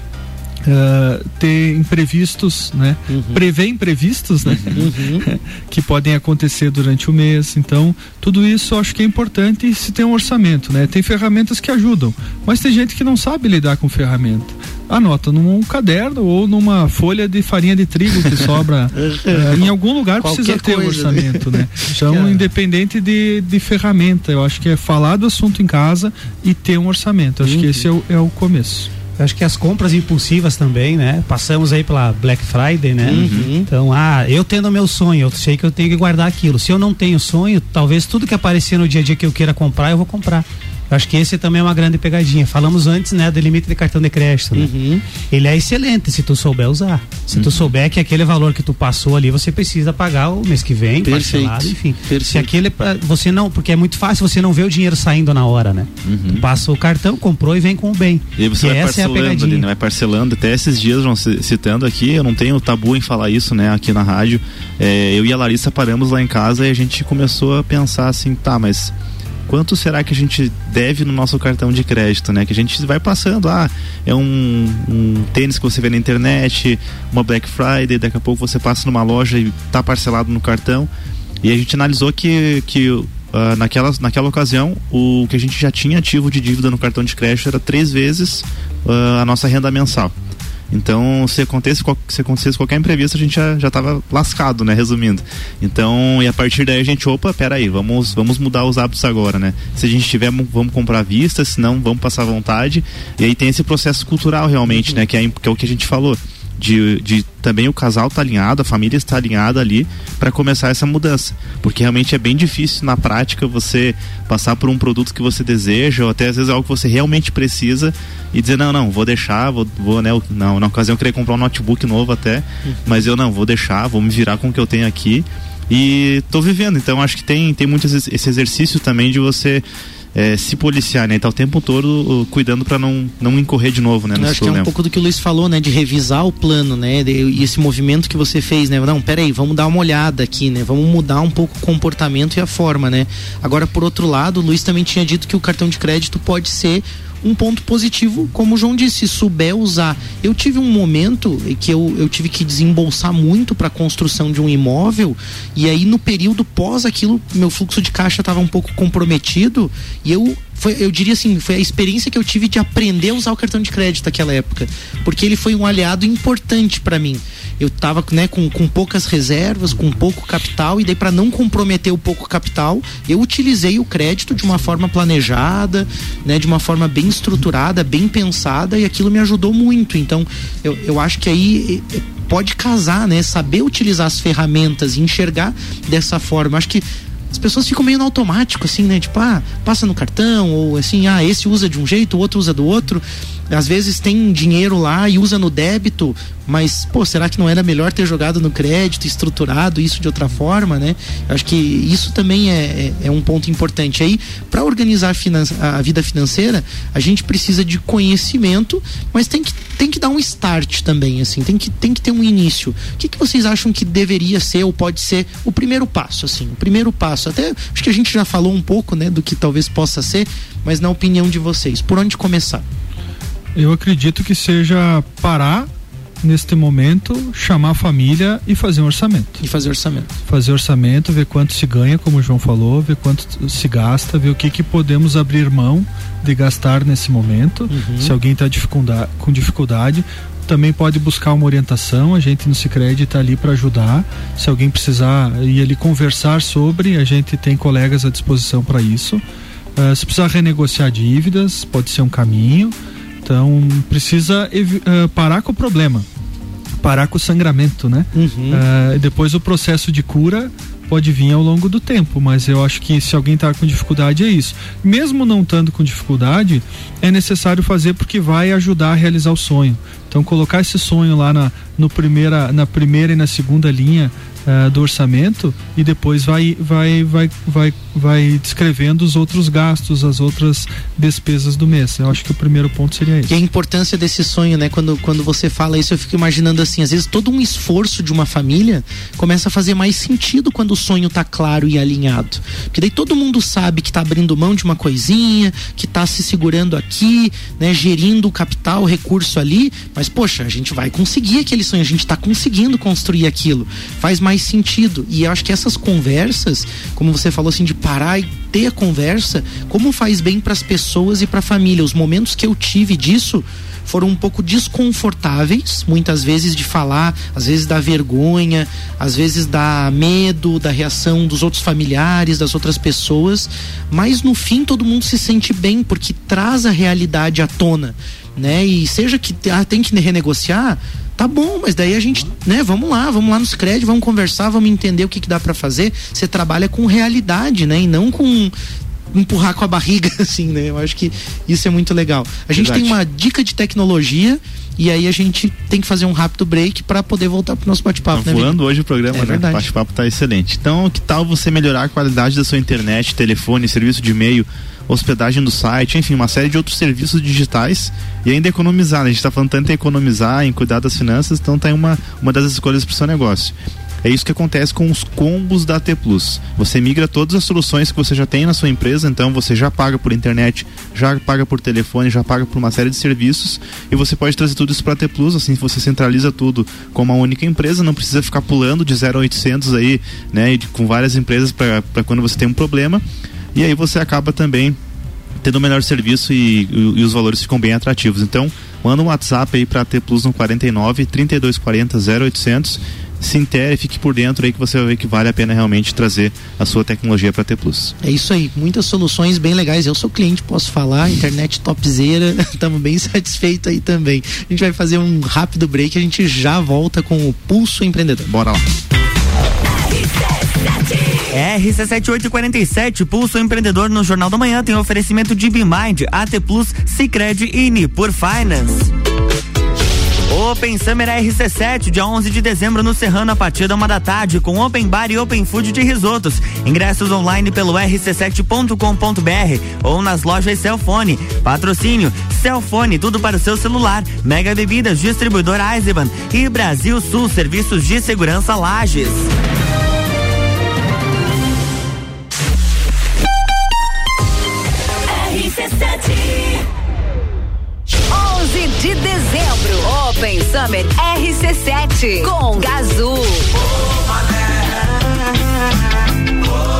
Uh, ter imprevistos, né? Uhum. Prever imprevistos, né? Uhum. que podem acontecer durante o mês. Então, tudo isso eu acho que é importante se tem um orçamento, né? Tem ferramentas que ajudam, mas tem gente que não sabe lidar com ferramenta. Anota num caderno ou numa folha de farinha de trigo que sobra. uh, em algum lugar qualquer precisa ter o um orçamento, né? Então, independente de, de ferramenta, eu acho que é falar do assunto em casa e ter um orçamento. Eu acho uhum. que esse é o, é o começo. Acho que as compras impulsivas também, né? Passamos aí pela Black Friday, né? Uhum. Então, ah, eu tendo o meu sonho, eu sei que eu tenho que guardar aquilo. Se eu não tenho sonho, talvez tudo que aparecer no dia a dia que eu queira comprar, eu vou comprar. Eu acho que esse também é uma grande pegadinha. Falamos antes, né, do limite de cartão de crédito, né? Uhum. Ele é excelente se tu souber usar. Se uhum. tu souber que aquele valor que tu passou ali, você precisa pagar o mês que vem, Perfeito. Parcelado, enfim. Perfeito. Se aquele, você não, porque é muito fácil você não ver o dinheiro saindo na hora, né? Uhum. Tu passa o cartão, comprou e vem com o bem. E você vai essa parcelando, é a pegadinha. Ali, vai parcelando. Até esses dias, João, citando aqui, eu não tenho tabu em falar isso, né, aqui na rádio. É, eu e a Larissa paramos lá em casa e a gente começou a pensar assim, tá, mas quanto será que a gente deve no nosso cartão de crédito, né? Que a gente vai passando, ah, é um, um tênis que você vê na internet, uma Black Friday, daqui a pouco você passa numa loja e tá parcelado no cartão. E a gente analisou que, que uh, naquela, naquela ocasião, o que a gente já tinha ativo de dívida no cartão de crédito era três vezes uh, a nossa renda mensal. Então, se acontecesse, se acontecesse qualquer imprevisto, a gente já, já tava lascado, né? Resumindo. Então, e a partir daí a gente, opa, peraí, vamos, vamos mudar os hábitos agora, né? Se a gente tiver, vamos comprar à vista, se não, vamos passar à vontade. E aí tem esse processo cultural realmente, né? Que é, que é o que a gente falou. de, de também o casal tá alinhado, a família está alinhada ali para começar essa mudança, porque realmente é bem difícil na prática você passar por um produto que você deseja, ou até às vezes algo que você realmente precisa e dizer, não, não, vou deixar, vou, vou né, não, na ocasião eu queria comprar um notebook novo até, mas eu não, vou deixar, vou me virar com o que eu tenho aqui e tô vivendo. Então acho que tem, tem muito esse exercício também de você É, se policiar, né? Tá o tempo todo cuidando para não, não incorrer de novo, né? Eu acho que é um pouco do que o Luiz falou, né? De revisar o plano, né? E esse movimento que você fez, né? Não, peraí, vamos dar uma olhada aqui, né? Vamos mudar um pouco o comportamento e a forma, né? Agora, por outro lado, o Luiz também tinha dito que o cartão de crédito pode ser um ponto positivo, como o João disse, souber usar. Eu tive um momento que eu, eu tive que desembolsar muito para a construção de um imóvel, e aí no período pós aquilo, meu fluxo de caixa estava um pouco comprometido, e eu Foi, eu diria assim, foi a experiência que eu tive de aprender a usar o cartão de crédito naquela época, porque ele foi um aliado importante para mim. Eu tava, né, com, com poucas reservas, com pouco capital, e daí para não comprometer o pouco capital, eu utilizei o crédito de uma forma planejada, né, de uma forma bem estruturada, bem pensada, e aquilo me ajudou muito. Então, eu, eu acho que aí pode casar, né, saber utilizar as ferramentas e enxergar dessa forma. Acho que as pessoas ficam meio no automático, assim, né? Tipo, ah, passa no cartão, ou assim, ah, esse usa de um jeito, o outro usa do outro. Às vezes tem dinheiro lá e usa no débito, mas, pô, será que não era melhor ter jogado no crédito, estruturado isso de outra forma, né? Eu acho que isso também é, é, é um ponto importante. Aí, para organizar a, finan- a vida financeira, a gente precisa de conhecimento, mas tem que, tem que dar um start também, assim, tem que, tem que ter um início. O que, que vocês acham que deveria ser ou pode ser o primeiro passo, assim, o primeiro passo? Até acho que a gente já falou um pouco, né, do que talvez possa ser, mas na opinião de vocês, por onde começar? Eu acredito que seja parar neste momento, chamar a família e fazer um orçamento. E fazer orçamento. Fazer orçamento, ver quanto se ganha, como o João falou, ver quanto se gasta, ver o que que podemos abrir mão de gastar nesse momento. Uhum. Se alguém está dificulda- com dificuldade, também pode buscar uma orientação, a gente no Sicredi está ali para ajudar, se alguém precisar ir ali conversar sobre, a gente tem colegas à disposição para isso. Uh, se precisar renegociar dívidas, pode ser um caminho. Então precisa evi- uh, parar com o problema, parar com o sangramento, né? Uhum. Uh, depois o processo de cura pode vir ao longo do tempo, mas eu acho que se alguém está com dificuldade é isso. Mesmo não estando com dificuldade, é necessário fazer porque vai ajudar a realizar o sonho. Então colocar esse sonho lá na, no primeira, na primeira e na segunda linha uh, do orçamento, e depois vai, vai, vai, vai, vai descrevendo os outros gastos, as outras despesas do mês. Eu acho que o primeiro ponto seria isso. E a importância desse sonho, né? Quando, quando você fala isso, eu fico imaginando assim, às vezes todo um esforço de uma família começa a fazer mais sentido quando o sonho tá claro e alinhado. Porque daí todo mundo sabe que tá abrindo mão de uma coisinha, que tá se segurando aqui, né? Gerindo o capital, o recurso ali, mas Mas, poxa, a gente vai conseguir aquele sonho, a gente está conseguindo construir aquilo. Faz mais sentido. E eu acho que essas conversas, como você falou assim, de parar e ter a conversa, como faz bem para as pessoas e para a família. Os momentos que eu tive disso foram um pouco desconfortáveis, muitas vezes de falar, às vezes dá vergonha, às vezes dá medo da reação dos outros familiares, das outras pessoas, mas no fim todo mundo se sente bem, porque traz a realidade à tona, né? E seja que ah, tem que renegociar, tá bom, mas daí a gente, né, vamos lá, vamos lá nos créditos, vamos conversar, vamos entender o que que dá pra fazer. Você trabalha com realidade, né, e não com empurrar com a barriga, assim, né? Eu acho que isso é muito legal. A gente Verdade. Tem uma dica de tecnologia e aí a gente tem que fazer um rápido break para poder voltar pro nosso bate-papo, tá, né, voando amigo? Hoje o programa, é, né? O bate-papo tá excelente. Então, que tal você melhorar a qualidade da sua internet, telefone, serviço de e-mail, hospedagem do site, enfim, uma série de outros serviços digitais e ainda economizar, né? A gente tá falando tanto em economizar, em cuidar das finanças, então tá aí uma, uma das escolhas pro seu negócio. É isso que acontece com os combos da T Plus. Você migra todas as soluções que você já tem na sua empresa, então você já paga por internet, já paga por telefone, já paga por uma série de serviços e você pode trazer tudo isso para a T Plus, assim você centraliza tudo com uma única empresa, não precisa ficar pulando de zero a oitocentos aí, né, com várias empresas para quando você tem um problema, e aí você acaba também tendo o melhor serviço e, e, e os valores ficam bem atrativos. Então, manda um WhatsApp aí para a T Plus no quarenta e nove, trinta e dois quarenta, zero oitocentos se intere, fique por dentro aí que você vai ver que vale a pena realmente trazer a sua tecnologia para a T Plus. É isso aí, muitas soluções bem legais. Eu sou cliente, posso falar, internet topzera, estamos bem satisfeitos aí também. A gente vai fazer um rápido break, a gente já volta com o Pulso Empreendedor. Bora lá. R C sete oito quarenta e sete, Pulso Empreendedor no Jornal da Manhã, tem oferecimento de BeMind, A T Plus, Sicredi e Nipur Finance. Open Summer R C sete, dia onze de dezembro no Serrano, a partir da uma da tarde, com open bar e open food de risotos. Ingressos online pelo r c sete ponto com ponto b r ou nas lojas Cellfone. Patrocínio Cellfone, tudo para o seu celular. Mega Bebidas, distribuidora Eisenbahn e Brasil Sul, serviços de segurança Lages. onze de dezembro, Open Summer R C sete com Gazul. Oh, mané. Oh,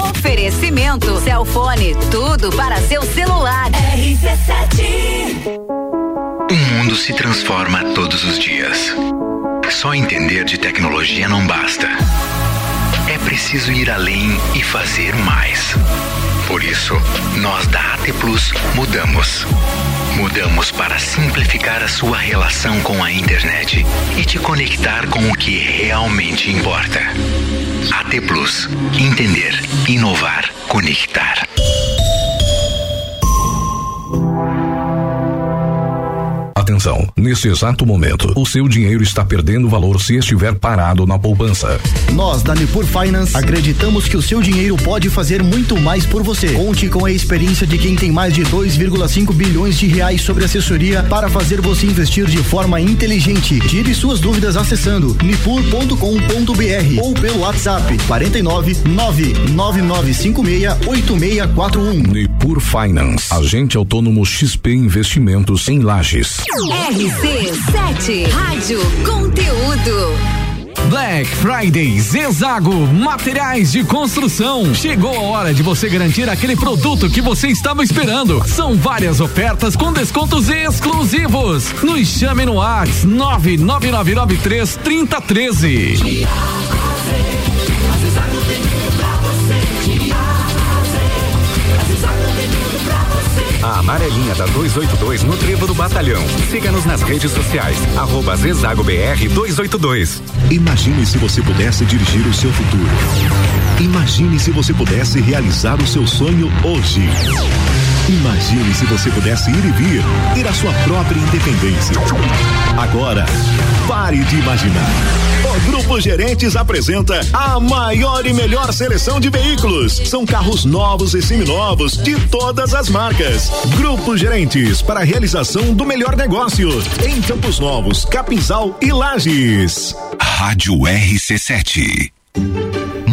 mané. Oferecimento Cellfone, tudo para seu celular. R C sete. O mundo se transforma todos os dias. Só entender de tecnologia não basta. É preciso ir além e fazer mais. Por isso, nós da A T Plus mudamos. Mudamos para simplificar a sua relação com a internet e te conectar com o que realmente importa. A T Plus. Entender, inovar, conectar. Atenção, nesse exato momento, o seu dinheiro está perdendo valor se estiver parado na poupança. Nós da Nipur Finance acreditamos que o seu dinheiro pode fazer muito mais por você. Conte com a experiência de quem tem mais de dois vírgula cinco bilhões de reais sobre assessoria para fazer você investir de forma inteligente. Tire suas dúvidas acessando nipur ponto com ponto b r ou pelo WhatsApp quarenta e nove, nove nove nove cinco seis, oito seis quatro um. Nipur Finance, agente autônomo X P Investimentos em Lages. R C sete, Rádio Conteúdo. Black Friday Zezago Materiais de Construção. Chegou a hora de você garantir aquele produto que você estava esperando. São várias ofertas com descontos exclusivos. Nos chame no WhatsApp nove nove nove nove três, três zero um três. A amarelinha da duzentos e oitenta e dois no Trevo do Batalhão. Siga-nos nas redes sociais, arroba zezago b r duzentos e oitenta e dois. Imagine se você pudesse dirigir o seu futuro. Imagine se você pudesse realizar o seu sonho hoje. Imagine se você pudesse ir e vir, ter a sua própria independência. Agora, pare de imaginar. O Grupo Gerentes apresenta a maior e melhor seleção de veículos. São carros novos e seminovos de todas as marcas. Grupo Gerentes, para a realização do melhor negócio. Em Campos Novos, Capinzal e Lages. Rádio R C sete.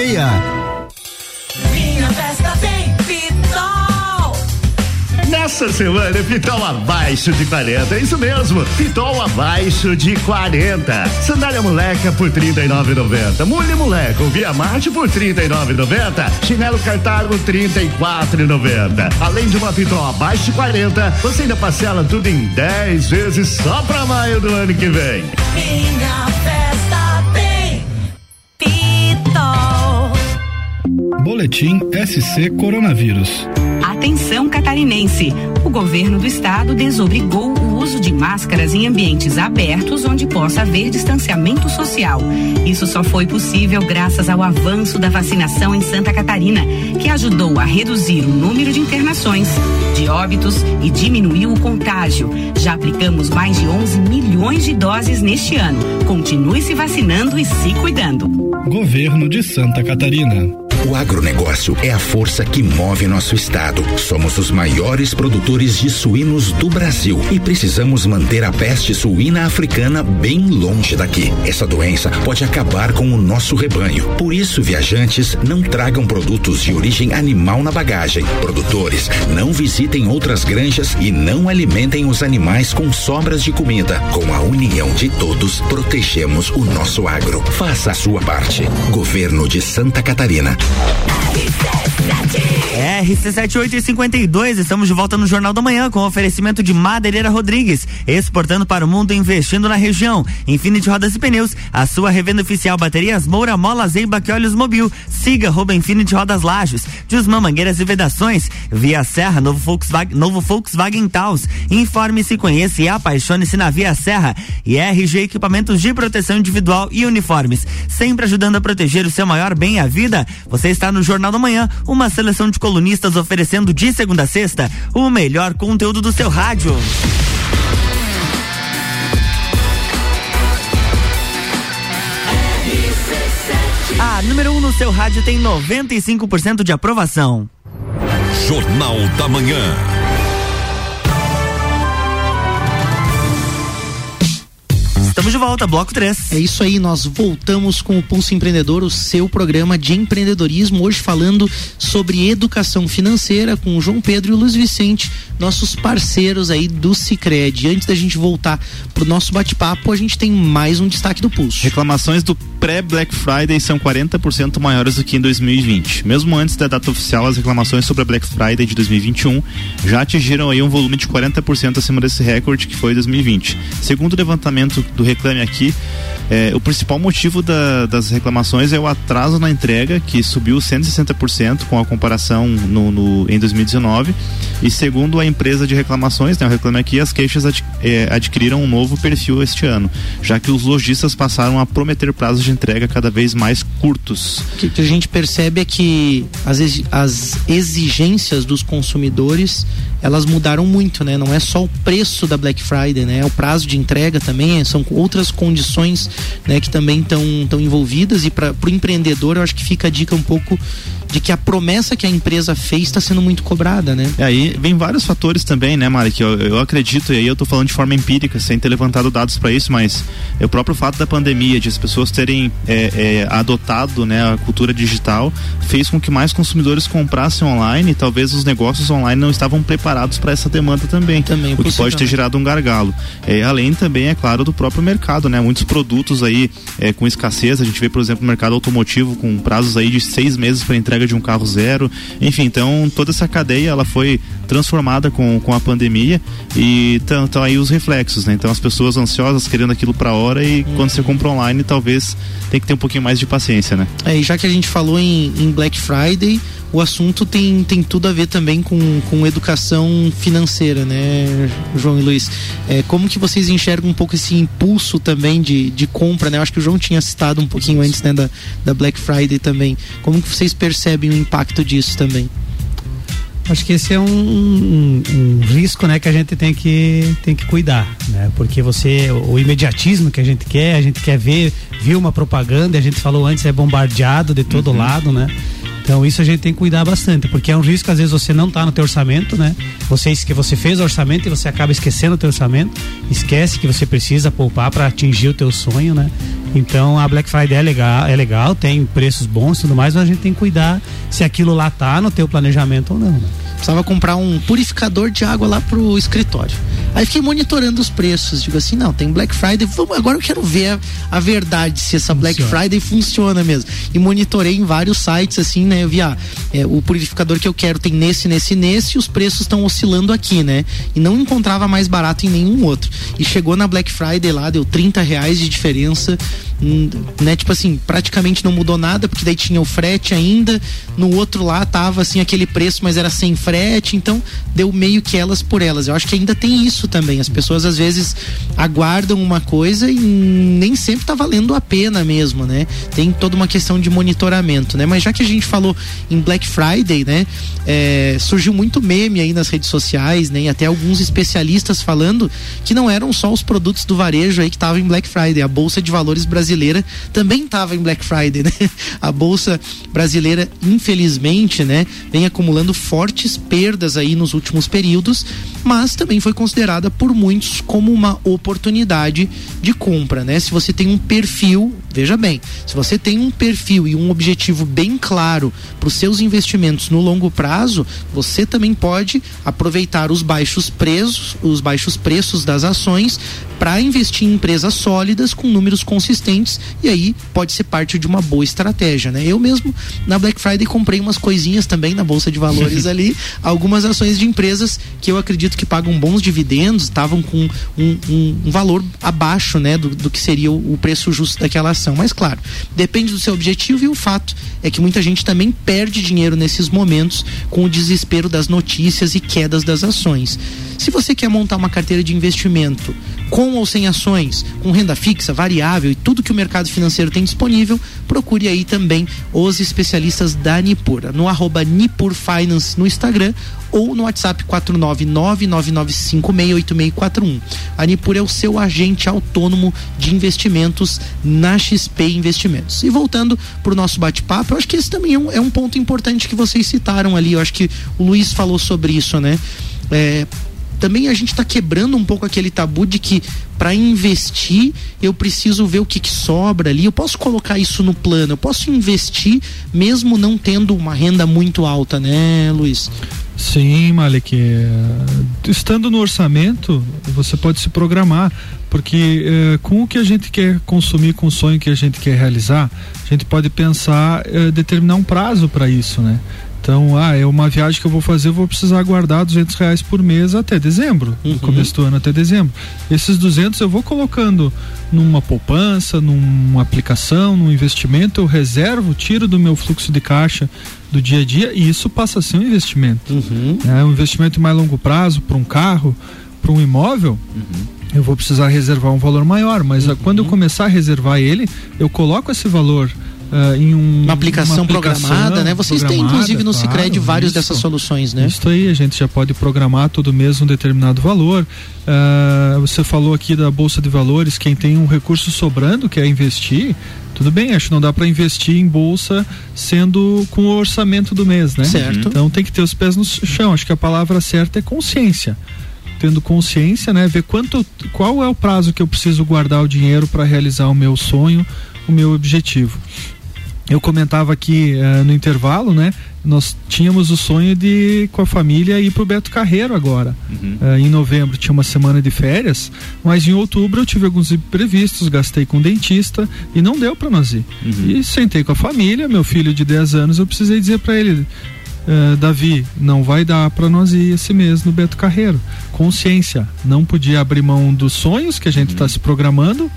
Minha festa tem Pitol. Nessa semana, Pitol abaixo de quarenta, é isso mesmo, Pitol abaixo de quarenta. Sandália moleca por trinta e nove e noventa, mulher moleca ou via mate por trinta e nove e noventa, chinelo cartago trinta e quatro e noventa. Além de uma Pitol abaixo de quarenta, você ainda parcela tudo em dez vezes só pra maio do ano que vem. Minha festa tem Pitol. Boletim S C Coronavírus. Atenção catarinense, o governo do estado desobrigou o uso de máscaras em ambientes abertos onde possa haver distanciamento social. Isso só foi possível graças ao avanço da vacinação em Santa Catarina, que ajudou a reduzir o número de internações, de óbitos e diminuiu o contágio. Já aplicamos mais de onze milhões de doses neste ano. Continue se vacinando e se cuidando. Governo de Santa Catarina. O agronegócio é a força que move nosso estado. Somos os maiores produtores de suínos do Brasil e precisamos manter a peste suína africana bem longe daqui. Essa doença pode acabar com o nosso rebanho. Por isso, viajantes, não tragam produtos de origem animal na bagagem. Produtores, não visitem outras granjas e não alimentem os animais com sobras de comida. Com a união de todos, protegemos o nosso agro. Faça a sua parte. Governo de Santa Catarina. R C sete oito cinquenta e dois, estamos de volta no Jornal da Manhã com oferecimento de Madeireira Rodrigues, exportando para o mundo e investindo na região. Infinity Rodas e Pneus, a sua revenda oficial, baterias Moura, Mola, Zeiba, que Olhos Mobil, siga arroba Infinity Rodas Lajes, Jusman, Mangueiras e Vedações, Via Serra, novo Volkswagen, novo Volkswagen Taos, informe-se, conheça e apaixone-se na Via Serra. E R G Equipamentos de Proteção Individual e Uniformes, sempre ajudando a proteger o seu maior bem, a vida. Você está no Jornal da Manhã, uma seleção de colunistas oferecendo de segunda a sexta o melhor conteúdo do seu rádio. A número um no seu rádio tem noventa e cinco por cento de aprovação. Jornal da Manhã. Estamos de volta, bloco três. É isso aí, nós voltamos com o Pulso Empreendedor, o seu programa de empreendedorismo, hoje falando sobre educação financeira com o João Pedro e o Luiz Vicente, nossos parceiros aí do Sicredi. Antes da gente voltar pro nosso bate-papo, a gente tem mais um destaque do Pulso. Reclamações do pré-Black Friday são quarenta por cento maiores do que em dois mil e vinte. Mesmo antes da data oficial, as reclamações sobre a Black Friday de dois mil e vinte e um já atingiram aí um volume de quarenta por cento acima desse recorde que foi dois mil e vinte. Segundo o levantamento do Reclame Aqui, eh, o principal motivo da, das reclamações é o atraso na entrega, que subiu cento e sessenta por cento com a comparação no, no, em dois mil e dezenove, e segundo a empresa de reclamações, né, o Reclame Aqui, as queixas ad, eh, adquiriram um novo perfil este ano, já que os lojistas passaram a prometer prazos de entrega cada vez mais curtos. O que, que a gente percebe é que as, ex, as exigências dos consumidores, elas mudaram muito, né? Não é só o preço da Black Friday, né? É o prazo de entrega também, são outras condições, né, que também estão envolvidas. E para o empreendedor, eu acho que fica a dica um pouco de que a promessa que a empresa fez está sendo muito cobrada, né? E aí vem vários fatores também, né, Mari, que eu, eu acredito, e aí eu tô falando de forma empírica, sem ter levantado dados para isso, mas é o próprio fato da pandemia, de as pessoas terem é, é, adotado, né, a cultura digital, fez com que mais consumidores comprassem online, e talvez os negócios online não estavam preparados para essa demanda também, também o que pode ter gerado um gargalo. É, além também, é claro, do próprio mercado, né? Muitos produtos aí é, com escassez, a gente vê, por exemplo, o mercado automotivo com prazos aí de seis meses para entrega de um carro zero, enfim, então toda essa cadeia, ela foi transformada com, com a pandemia, e estão t- aí os reflexos, né? Então as pessoas ansiosas querendo aquilo pra hora, e hum. quando você compra online, talvez tem que ter um pouquinho mais de paciência, né? É, e já que a gente falou em, em Black Friday, o assunto tem, tem tudo a ver também com, com educação financeira, né, João e Luiz? É, como que vocês enxergam um pouco esse impulso também de, de compra, né? Eu acho que o João tinha citado um pouquinho antes, né, da, da Black Friday também. Como que vocês percebem o impacto disso também? Acho que esse é um, um, um risco, né, que a gente tem que, tem que cuidar, né? Porque você, o, o imediatismo que a gente quer, a gente quer ver, viu uma propaganda, a gente falou antes, é bombardeado de todo uhum. lado, né? Então isso a gente tem que cuidar bastante, porque é um risco, às vezes você não tá no teu orçamento, né? Você, que você fez o orçamento e você acaba esquecendo o teu orçamento, esquece que você precisa poupar para atingir o teu sonho, né? Então a Black Friday é legal, é legal, tem preços bons e tudo mais, mas a gente tem que cuidar se aquilo lá tá no teu planejamento ou não, né? Precisava comprar um purificador de água lá pro escritório. Aí fiquei monitorando os preços, digo assim, não, tem Black Friday, vamos, agora eu quero ver a, a verdade, se essa funciona. Black Friday funciona mesmo. E monitorei em vários sites, assim, né, eu vi, ah, é, o purificador que eu quero tem nesse, nesse, nesse, e os preços estão oscilando aqui, né, e não encontrava mais barato em nenhum outro. E chegou na Black Friday lá, deu trinta reais de diferença, né, tipo assim, praticamente não mudou nada, porque daí tinha o frete ainda, no outro lá tava, assim, aquele preço, mas era sem frete, então deu meio que elas por elas. Eu acho que ainda tem isso isso também. As pessoas às vezes aguardam uma coisa e nem sempre tá valendo a pena mesmo, né? Tem toda uma questão de monitoramento, né? Mas já que a gente falou em Black Friday, né? É, surgiu muito meme aí nas redes sociais, né? E até alguns especialistas falando que não eram só os produtos do varejo aí que estavam em Black Friday. A Bolsa de Valores brasileira também estava em Black Friday, né? A Bolsa brasileira, infelizmente, né? Vem acumulando fortes perdas aí nos últimos períodos, mas também foi considerada por muitos como uma oportunidade de compra, né? Se você tem um perfil, veja bem, se você tem um perfil e um objetivo bem claro para os seus investimentos no longo prazo, você também pode aproveitar os baixos preços, os baixos preços das ações para investir em empresas sólidas com números consistentes, e aí pode ser parte de uma boa estratégia, né? Eu mesmo na Black Friday comprei umas coisinhas também na Bolsa de Valores ali, algumas ações de empresas que eu acredito que pagam bons dividendos, estavam com um, um, um valor abaixo, né, do, do que seria o, o preço justo daquela ação. Mas claro, depende do seu objetivo, e o fato é que muita gente também perde dinheiro nesses momentos com o desespero das notícias e quedas das ações. Se você quer montar uma carteira de investimento com ou sem ações, com renda fixa, variável e tudo que o mercado financeiro tem disponível, procure aí também os especialistas da Nipur, no arroba Nipur Finance no Instagram ou no WhatsApp quatro nove nove nove nove cinco seis oito seis quatro um. A Nipur é o seu agente autônomo de investimentos na X P Investimentos. E voltando pro nosso bate-papo, eu acho que esse também é um, é um ponto importante que vocês citaram ali, eu acho que o Luiz falou sobre isso, né? É... Também a gente está quebrando um pouco aquele tabu de que para investir eu preciso ver o que, que sobra ali, eu posso colocar isso no plano, eu posso investir mesmo não tendo uma renda muito alta, né, Luiz? Sim, Malik, estando no orçamento você pode se programar, porque eh, com o que a gente quer consumir, com o sonho que a gente quer realizar, a gente pode pensar, eh, determinar um prazo para isso, né? Então, ah, é uma viagem que eu vou fazer, eu vou precisar guardar duzentos reais por mês até dezembro, uhum. do começo do ano até dezembro. Esses duzentos eu vou colocando numa poupança, numa aplicação, num investimento, eu reservo, tiro do meu fluxo de caixa do dia a dia, e isso passa a ser um investimento. Uhum. É um investimento em mais longo prazo, para um carro, para um imóvel. Uhum. Eu vou precisar reservar um valor maior, mas uhum. quando eu começar a reservar ele, eu coloco esse valor Uh, em um, uma, aplicação uma aplicação programada, né? Vocês têm inclusive no Sicredi claro, vários isso, dessas soluções, né? Isso aí, a gente já pode programar todo mês um determinado valor. Uh, você falou aqui da Bolsa de Valores, quem tem um recurso sobrando, quer investir, tudo bem, acho que não dá para investir em bolsa sendo com o orçamento do mês, né? Certo. Então tem que ter os pés no chão, acho que a palavra certa é consciência. Tendo consciência, né? Ver quanto, qual é o prazo que eu preciso guardar o dinheiro para realizar o meu sonho, o meu objetivo. Eu comentava aqui uh, no intervalo, né? Nós tínhamos o sonho de, com a família, ir pro Beto Carreiro agora. Uhum. Uh, em novembro tinha uma semana de férias, mas em outubro eu tive alguns imprevistos, gastei com dentista e não deu para nós ir. Uhum. E sentei com a família, meu filho de dez anos, eu precisei dizer para ele, uh, Davi, não vai dar para nós ir esse mês no Beto Carreiro. Consciência, não podia abrir mão dos sonhos que a gente está uhum. se programando.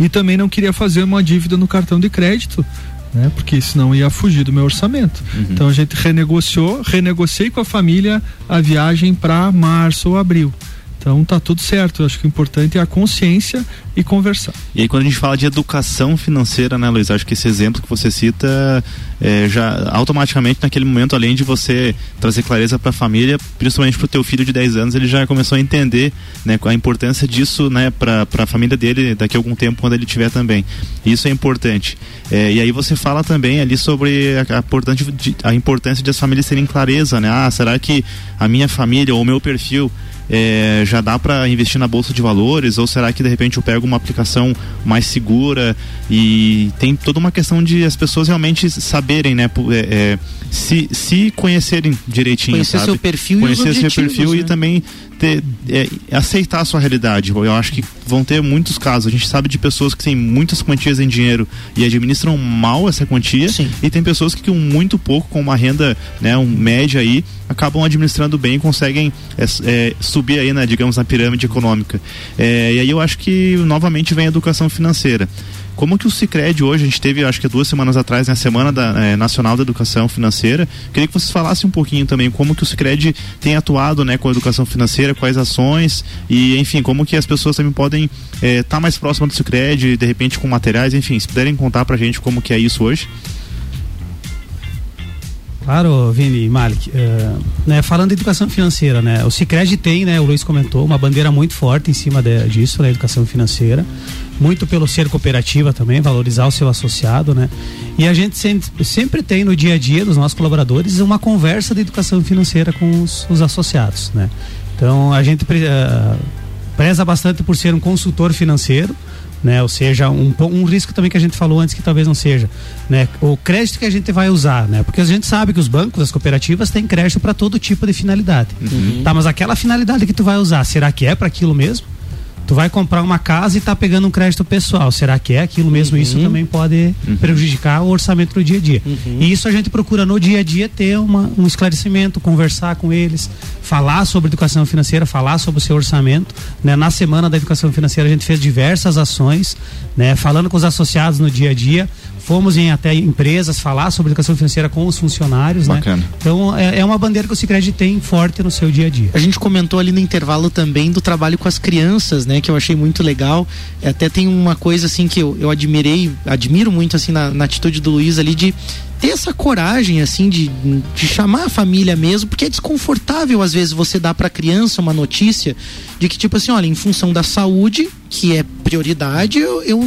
E também não queria fazer uma dívida no cartão de crédito, né? Porque senão ia fugir do meu orçamento. Uhum. Então a gente renegociou, renegociei com a família a viagem para março ou abril. Então tá tudo certo, eu acho que o importante é a consciência e conversar. E aí quando a gente fala de educação financeira, né, Luiz, acho que esse exemplo que você cita é, já automaticamente naquele momento, além de você trazer clareza para a família, principalmente para o teu filho de dez anos, ele já começou a entender, né, a importância disso, né, para a família dele daqui a algum tempo quando ele tiver também. Isso é importante. É, e aí você fala também ali sobre a, a importância de as famílias terem clareza, né? Ah, será que a minha família ou o meu perfil É, já dá para investir na Bolsa de Valores, ou será que de repente eu pego uma aplicação mais segura? E tem toda uma questão de as pessoas realmente saberem, né, é, é, se, se conhecerem direitinho, conhecer, sabe? Seu perfil, conhecer seu perfil, né? E também ter, é, aceitar a sua realidade. Eu acho que vão ter muitos casos, a gente sabe de pessoas que têm muitas quantias em dinheiro e administram mal essa quantia. Sim. E tem pessoas que com muito pouco, com uma renda, né, um média aí, acabam administrando bem e conseguem é, é, subir aí, né, digamos, na pirâmide econômica. É, e aí eu acho que novamente vem a educação financeira. como que o Sicredi hoje, a gente teve, acho que duas semanas atrás, na né, Semana da, é, Nacional da Educação Financeira, queria que vocês falassem um pouquinho também como que o Sicredi tem atuado, né, com a educação financeira, quais ações e, enfim, como que as pessoas também podem estar é, tá mais próximas do Sicredi, de repente com materiais, enfim, se puderem contar pra gente como que é isso hoje. Claro, Vini e Malik, uh, né, falando de educação financeira, né, o Sicredi tem, né, o Luiz comentou, uma bandeira muito forte em cima de, disso, né, educação financeira, muito pelo ser cooperativa também, valorizar o seu associado, né, e a gente sempre, sempre tem no dia a dia dos nossos colaboradores uma conversa de educação financeira com os, os associados, né, então a gente pre, uh, preza bastante por ser um consultor financeiro, né, ou seja, um, um risco também que a gente falou antes que talvez não seja, né, o crédito que a gente vai usar, né, porque a gente sabe que os bancos, as cooperativas têm crédito para todo tipo de finalidade, uhum. Tá, mas aquela finalidade que tu vai usar, será que é para aquilo mesmo? Tu vai comprar uma casa e tá pegando um crédito pessoal, será que é aquilo mesmo? Uhum. Isso também pode uhum. prejudicar o orçamento do dia a dia. Uhum. E isso a gente procura no dia a dia ter uma, um esclarecimento, conversar com eles, falar sobre educação financeira, falar sobre o seu orçamento, né? Na Semana da Educação Financeira a gente fez diversas ações, né? Falando com os associados no dia a dia, fomos em até empresas falar sobre educação financeira com os funcionários, bacana. Né? Então é, é uma bandeira que o Sicredi tem forte no seu dia a dia. A gente comentou ali no intervalo também do trabalho com as crianças, né? Que eu achei muito legal, até tem uma coisa assim que eu, eu admirei, admiro muito assim na, na atitude do Luiz ali de ter essa coragem assim de, de chamar a família mesmo, porque é desconfortável às vezes você dar pra criança uma notícia de que tipo assim, olha, em função da saúde, que é prioridade, eu, eu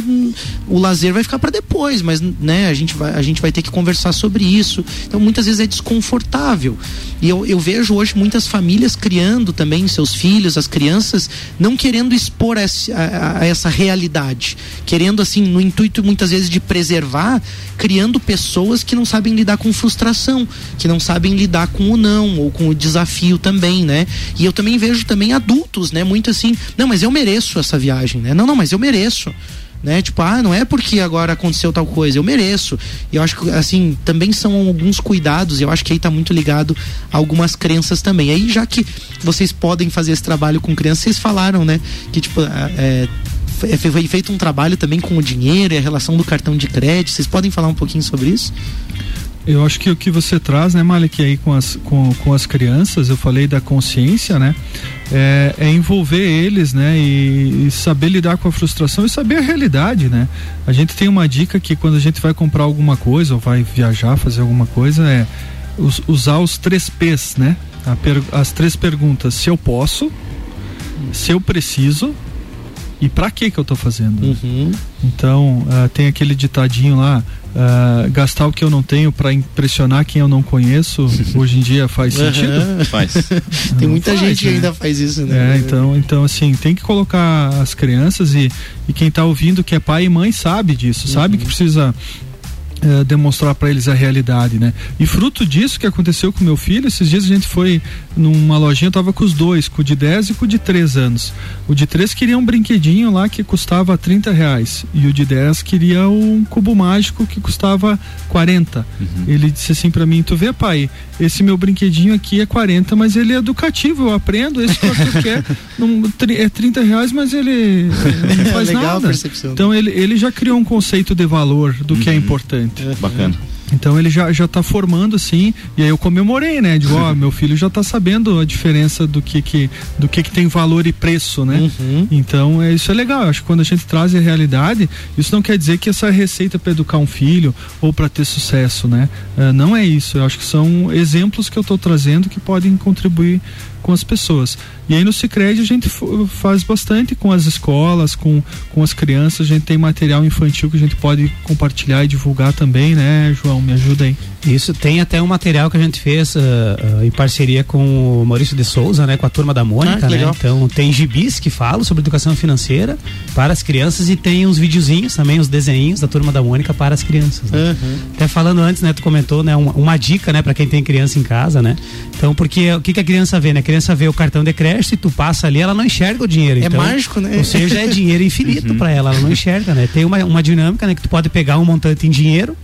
o lazer vai ficar pra depois, mas né, a gente vai, a gente vai ter que conversar sobre isso, então muitas vezes é desconfortável e eu, eu vejo hoje muitas famílias criando também seus filhos, as crianças não querendo expor essa, a, a essa realidade, querendo assim, no intuito muitas vezes de preservar, criando pessoas que não sabem lidar com frustração, que não sabem lidar com o não, ou com o desafio também, né? E eu também vejo também adultos, né? Muito assim, não, mas eu mereço essa viagem, né? Não, não, mas eu mereço, né? Tipo, ah, não é porque agora aconteceu tal coisa, eu mereço. E eu acho que, assim, também são alguns cuidados, eu acho que aí tá muito ligado a algumas crenças também. Aí, já que vocês podem fazer esse trabalho com crianças, vocês falaram, né? Que, tipo, é... foi feito um trabalho também com o dinheiro e a relação do cartão de crédito, vocês podem falar um pouquinho sobre isso? Eu acho que o que você traz, né, Malik, aí com as, com, com as crianças, eu falei da consciência, né, é, é envolver eles, né, e, e saber lidar com a frustração e saber a realidade, né, a gente tem uma dica que quando a gente vai comprar alguma coisa ou vai viajar, fazer alguma coisa, é usar os três P's, né, a per, as três perguntas, se eu posso, se eu preciso e pra que que eu tô fazendo? Uhum. Então, uh, tem aquele ditadinho lá, uh, gastar o que eu não tenho pra impressionar quem eu não conheço, hoje em dia faz sentido? Uhum. Faz. Tem muita faz, gente né? que ainda faz isso, né? É, então, então, assim, tem que colocar as crianças e, e quem tá ouvindo que é pai e mãe sabe disso, uhum. sabe que precisa... É, demonstrar para eles a realidade, né? E fruto disso que aconteceu com meu filho, esses dias a gente foi numa lojinha, eu tava com os dois, com o de dez e com o de três anos. O de três queria um brinquedinho lá que custava trinta reais e o de dez queria um cubo mágico que custava quarenta. Uhum. Ele disse assim para mim, tu vê, pai, esse meu brinquedinho aqui é quarenta, mas ele é educativo, eu aprendo, esse que eu quero é trinta reais, mas ele não faz é legal nada. A percepção. Então ele, ele já criou um conceito de valor do uhum. que é importante. Bacana. Então ele já, já tá formando assim, e aí eu comemorei, né? Digo, ó, meu filho já tá sabendo a diferença do que que, do que, que tem valor e preço, né? Uhum. Então é, isso é legal, eu acho que quando a gente traz a realidade, isso não quer dizer que essa receita para educar um filho ou para ter sucesso, né? Uh, não é isso, eu acho que são exemplos que eu tô trazendo que podem contribuir com as pessoas. E aí no Sicredi a gente faz bastante com as escolas, com, com as crianças, a gente tem material infantil que a gente pode compartilhar e divulgar também, né, João? Me ajuda aí. Isso, tem até um material que a gente fez uh, uh, em parceria com o Maurício de Souza, né, com a turma da Mônica, ah, né? Então tem gibis que falam sobre educação financeira para as crianças e tem uns videozinhos também, os desenhinhos da turma da Mônica para as crianças, né? Uhum. Até falando antes, né, tu comentou, né, uma, uma dica, né, para quem tem criança em casa, né? Então, porque o que que a criança vê, né? A criança vê o cartão de crédito e tu passa ali, ela não enxerga o dinheiro. É então, mágico, né? Ou seja, é dinheiro infinito uhum. para ela, ela não enxerga, né? Tem uma, uma dinâmica, né, que tu pode pegar um montante em dinheiro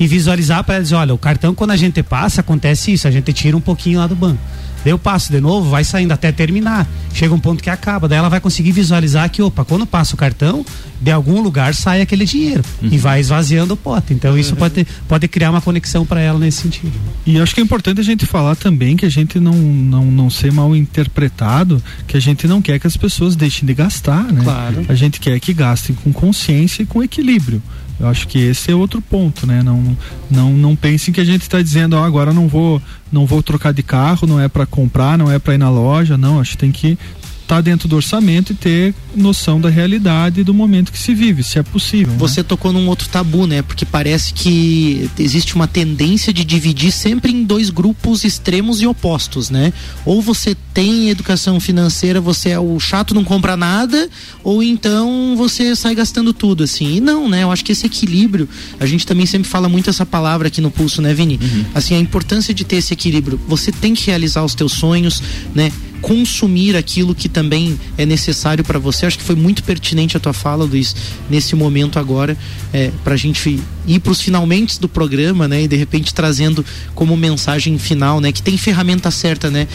e visualizar para eles, olha, o cartão quando a gente passa, acontece isso, a gente tira um pouquinho lá do banco. Daí eu passo de novo, vai saindo até terminar. Chega um ponto que acaba, daí ela vai conseguir visualizar que, opa, quando passa o cartão, de algum lugar sai aquele dinheiro, uhum, e vai esvaziando o pote. Então isso, uhum, pode ter, pode criar uma conexão para ela nesse sentido. E acho que é importante a gente falar também que a gente não, não, não ser mal interpretado, que a gente não quer que as pessoas deixem de gastar, né? Claro. A gente quer que gastem com consciência e com equilíbrio. Eu acho que esse é outro ponto, né? Não, não, não pensem que a gente está dizendo, ó, agora não vou, não vou trocar de carro, não é para comprar, não é para ir na loja, não. Acho que tem que estar dentro do orçamento e ter noção da realidade e do momento que se vive, se é possível. Você, né, tocou num outro tabu, né? Porque parece que existe uma tendência de dividir sempre em dois grupos extremos e opostos, né? Ou você tem educação financeira, você é o chato, não compra nada, ou então você sai gastando tudo, assim. E não, né? Eu acho que esse equilíbrio, a gente também sempre fala muito essa palavra aqui no Pulso, né, Vini? Uhum. Assim, a importância de ter esse equilíbrio. Você tem que realizar os teus sonhos, né? Consumir aquilo que também é necessário para você. Acho que foi muito pertinente a tua fala, Luiz, nesse momento agora, é, pra gente ir pros finalmentes do programa, né? E de repente trazendo como mensagem final, né? Que tem ferramenta certa, né?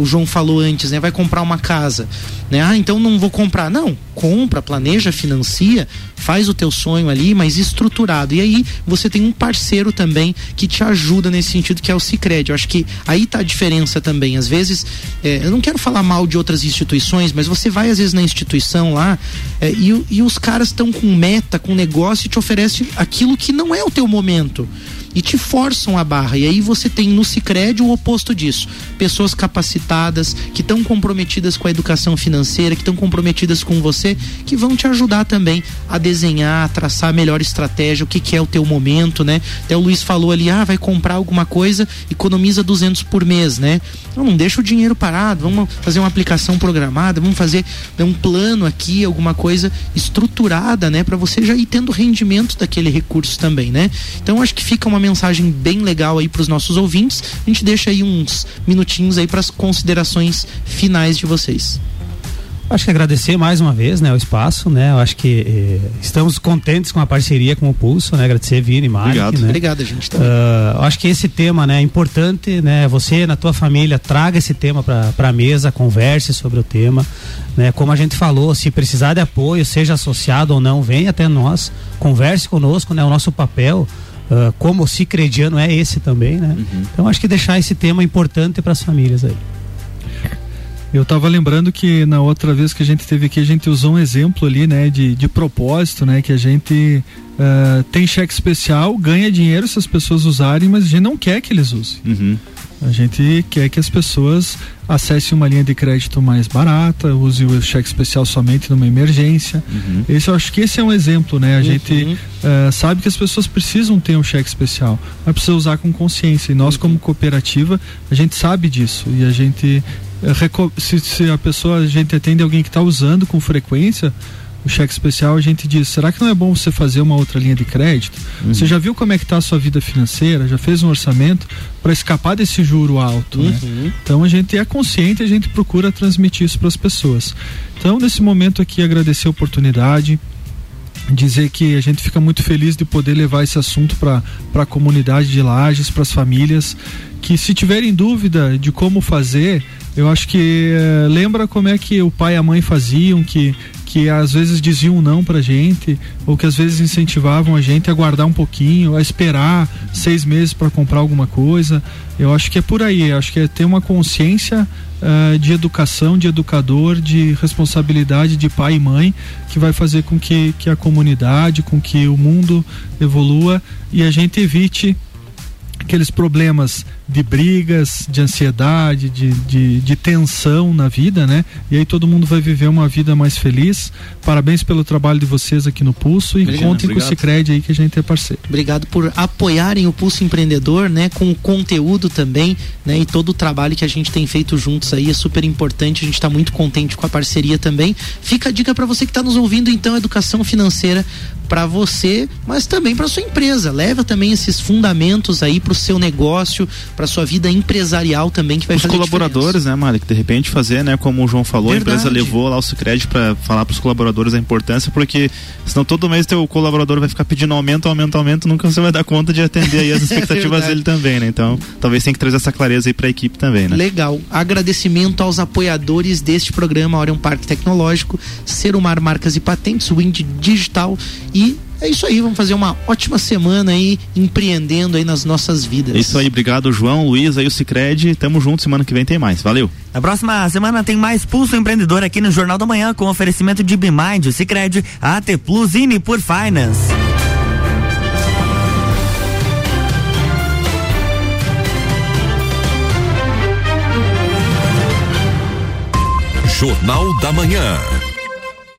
O João falou antes, né? Vai comprar uma casa, né? Ah, então não vou comprar. Não, compra, planeja, financia, faz o teu sonho ali, mas estruturado. E aí você tem um parceiro também que te ajuda nesse sentido, que é o Sicredi. Eu acho que aí tá a diferença também. Às vezes, é, eu não quero falar mal de outras instituições, mas você vai às vezes na instituição lá, é, e, e os caras estão com meta, com negócio, e te oferecem aquilo que não é o teu momento. E te forçam a barra. E aí você tem no Sicredi o oposto disso. Pessoas capacitadas, que estão comprometidas com a educação financeira, que estão comprometidas com você, que vão te ajudar também a desenhar, a traçar a melhor estratégia, o que, que é o teu momento, né? Até o Luiz falou ali, ah, vai comprar alguma coisa, economiza duzentos por mês, né? Então não deixa o dinheiro parado, vamos fazer uma aplicação programada, vamos fazer um plano aqui, alguma coisa estruturada, né? Pra você já ir tendo rendimento daquele recurso também, né? Então acho que fica uma mensagem bem legal aí para os nossos ouvintes. A gente deixa aí uns minutinhos aí para as considerações finais de vocês. Acho que agradecer mais uma vez, né, o espaço, né? Eu acho que eh, estamos contentes com a parceria com o Pulso, né? Agradecer, Vini, Mari. Obrigado. Né? Obrigado, gente. Tá. Uh, eu acho que esse tema, né, é importante, né? Você, na tua família, traga esse tema para a mesa, converse sobre o tema, né? Como a gente falou, se precisar de apoio, seja associado ou não, venha até nós, converse conosco, né? O nosso papel Uh, como o Sicrediano é esse também, né? Uhum. Então acho que deixar esse tema importante para as famílias aí. Eu tava lembrando que na outra vez que a gente teve aqui, a gente usou um exemplo ali, né, de, de propósito, né, que a gente uh, tem cheque especial, ganha dinheiro se as pessoas usarem, mas a gente não quer que eles usem. Uhum. A gente quer que as pessoas acessem uma linha de crédito mais barata, use o cheque especial somente numa emergência. Uhum. Esse, eu acho que esse é um exemplo, né? A uhum. gente uh, sabe que as pessoas precisam ter um cheque especial, mas precisa usar com consciência. E nós, uhum. como cooperativa, a gente sabe disso. E a gente, se, se a pessoa, a gente atende alguém que está usando com frequência o cheque especial, a gente diz, será que não é bom você fazer uma outra linha de crédito? Uhum. Você já viu como é que está a sua vida financeira? Já fez um orçamento para escapar desse juro alto, uhum. né? Então a gente é consciente, a gente procura transmitir isso para as pessoas. Então, nesse momento aqui, agradecer a oportunidade, dizer que a gente fica muito feliz de poder levar esse assunto para a comunidade de Lages, para as famílias, que se tiverem dúvida de como fazer, eu acho que eh, lembra como é que o pai e a mãe faziam, que que às vezes diziam um não pra gente, ou que às vezes incentivavam a gente a guardar um pouquinho, a esperar seis meses para comprar alguma coisa. Eu acho que é por aí, eu acho que é ter uma consciência uh, de educação, de educador, de responsabilidade de pai e mãe, que vai fazer com que, que a comunidade, com que o mundo evolua e a gente evite aqueles problemas de brigas, de ansiedade, de, de, de tensão na vida, né? E aí todo mundo vai viver uma vida mais feliz. Parabéns pelo trabalho de vocês aqui no Pulso e Imagina, contem obrigado. com o Sicredi aí, que a gente é parceiro. Obrigado por apoiarem o Pulso Empreendedor, né? Com o conteúdo também, né? E todo o trabalho que a gente tem feito juntos aí é super importante. A gente tá muito contente com a parceria também. Fica a dica para você que tá nos ouvindo, então, educação financeira para você, mas também para sua empresa. Leva também esses fundamentos aí pro seu negócio, pra para sua vida empresarial também, que vai os fazer colaboradores, né, Mari, que de repente fazer, né, como o João falou, verdade. A empresa levou lá o Sicredi para falar para os colaboradores a importância, porque senão todo mês teu colaborador vai ficar pedindo aumento, aumento, aumento, nunca você vai dar conta de atender aí as expectativas é dele também, né? Então, talvez tenha que trazer essa clareza aí para a equipe também, né? Legal. Agradecimento aos apoiadores deste programa, Orion Parque Tecnológico, Serumar Marcas e Patentes, Wind Digital. E é isso aí, vamos fazer uma ótima semana aí, empreendendo aí nas nossas vidas. É isso aí, obrigado João, Luiz, aí o Sicredi, tamo junto, semana que vem tem mais, valeu. Na próxima semana tem mais Pulso Empreendedor aqui no Jornal da Manhã, com oferecimento de BeMind, o Sicredi, A T Plus e Nipur Finance. Jornal da Manhã.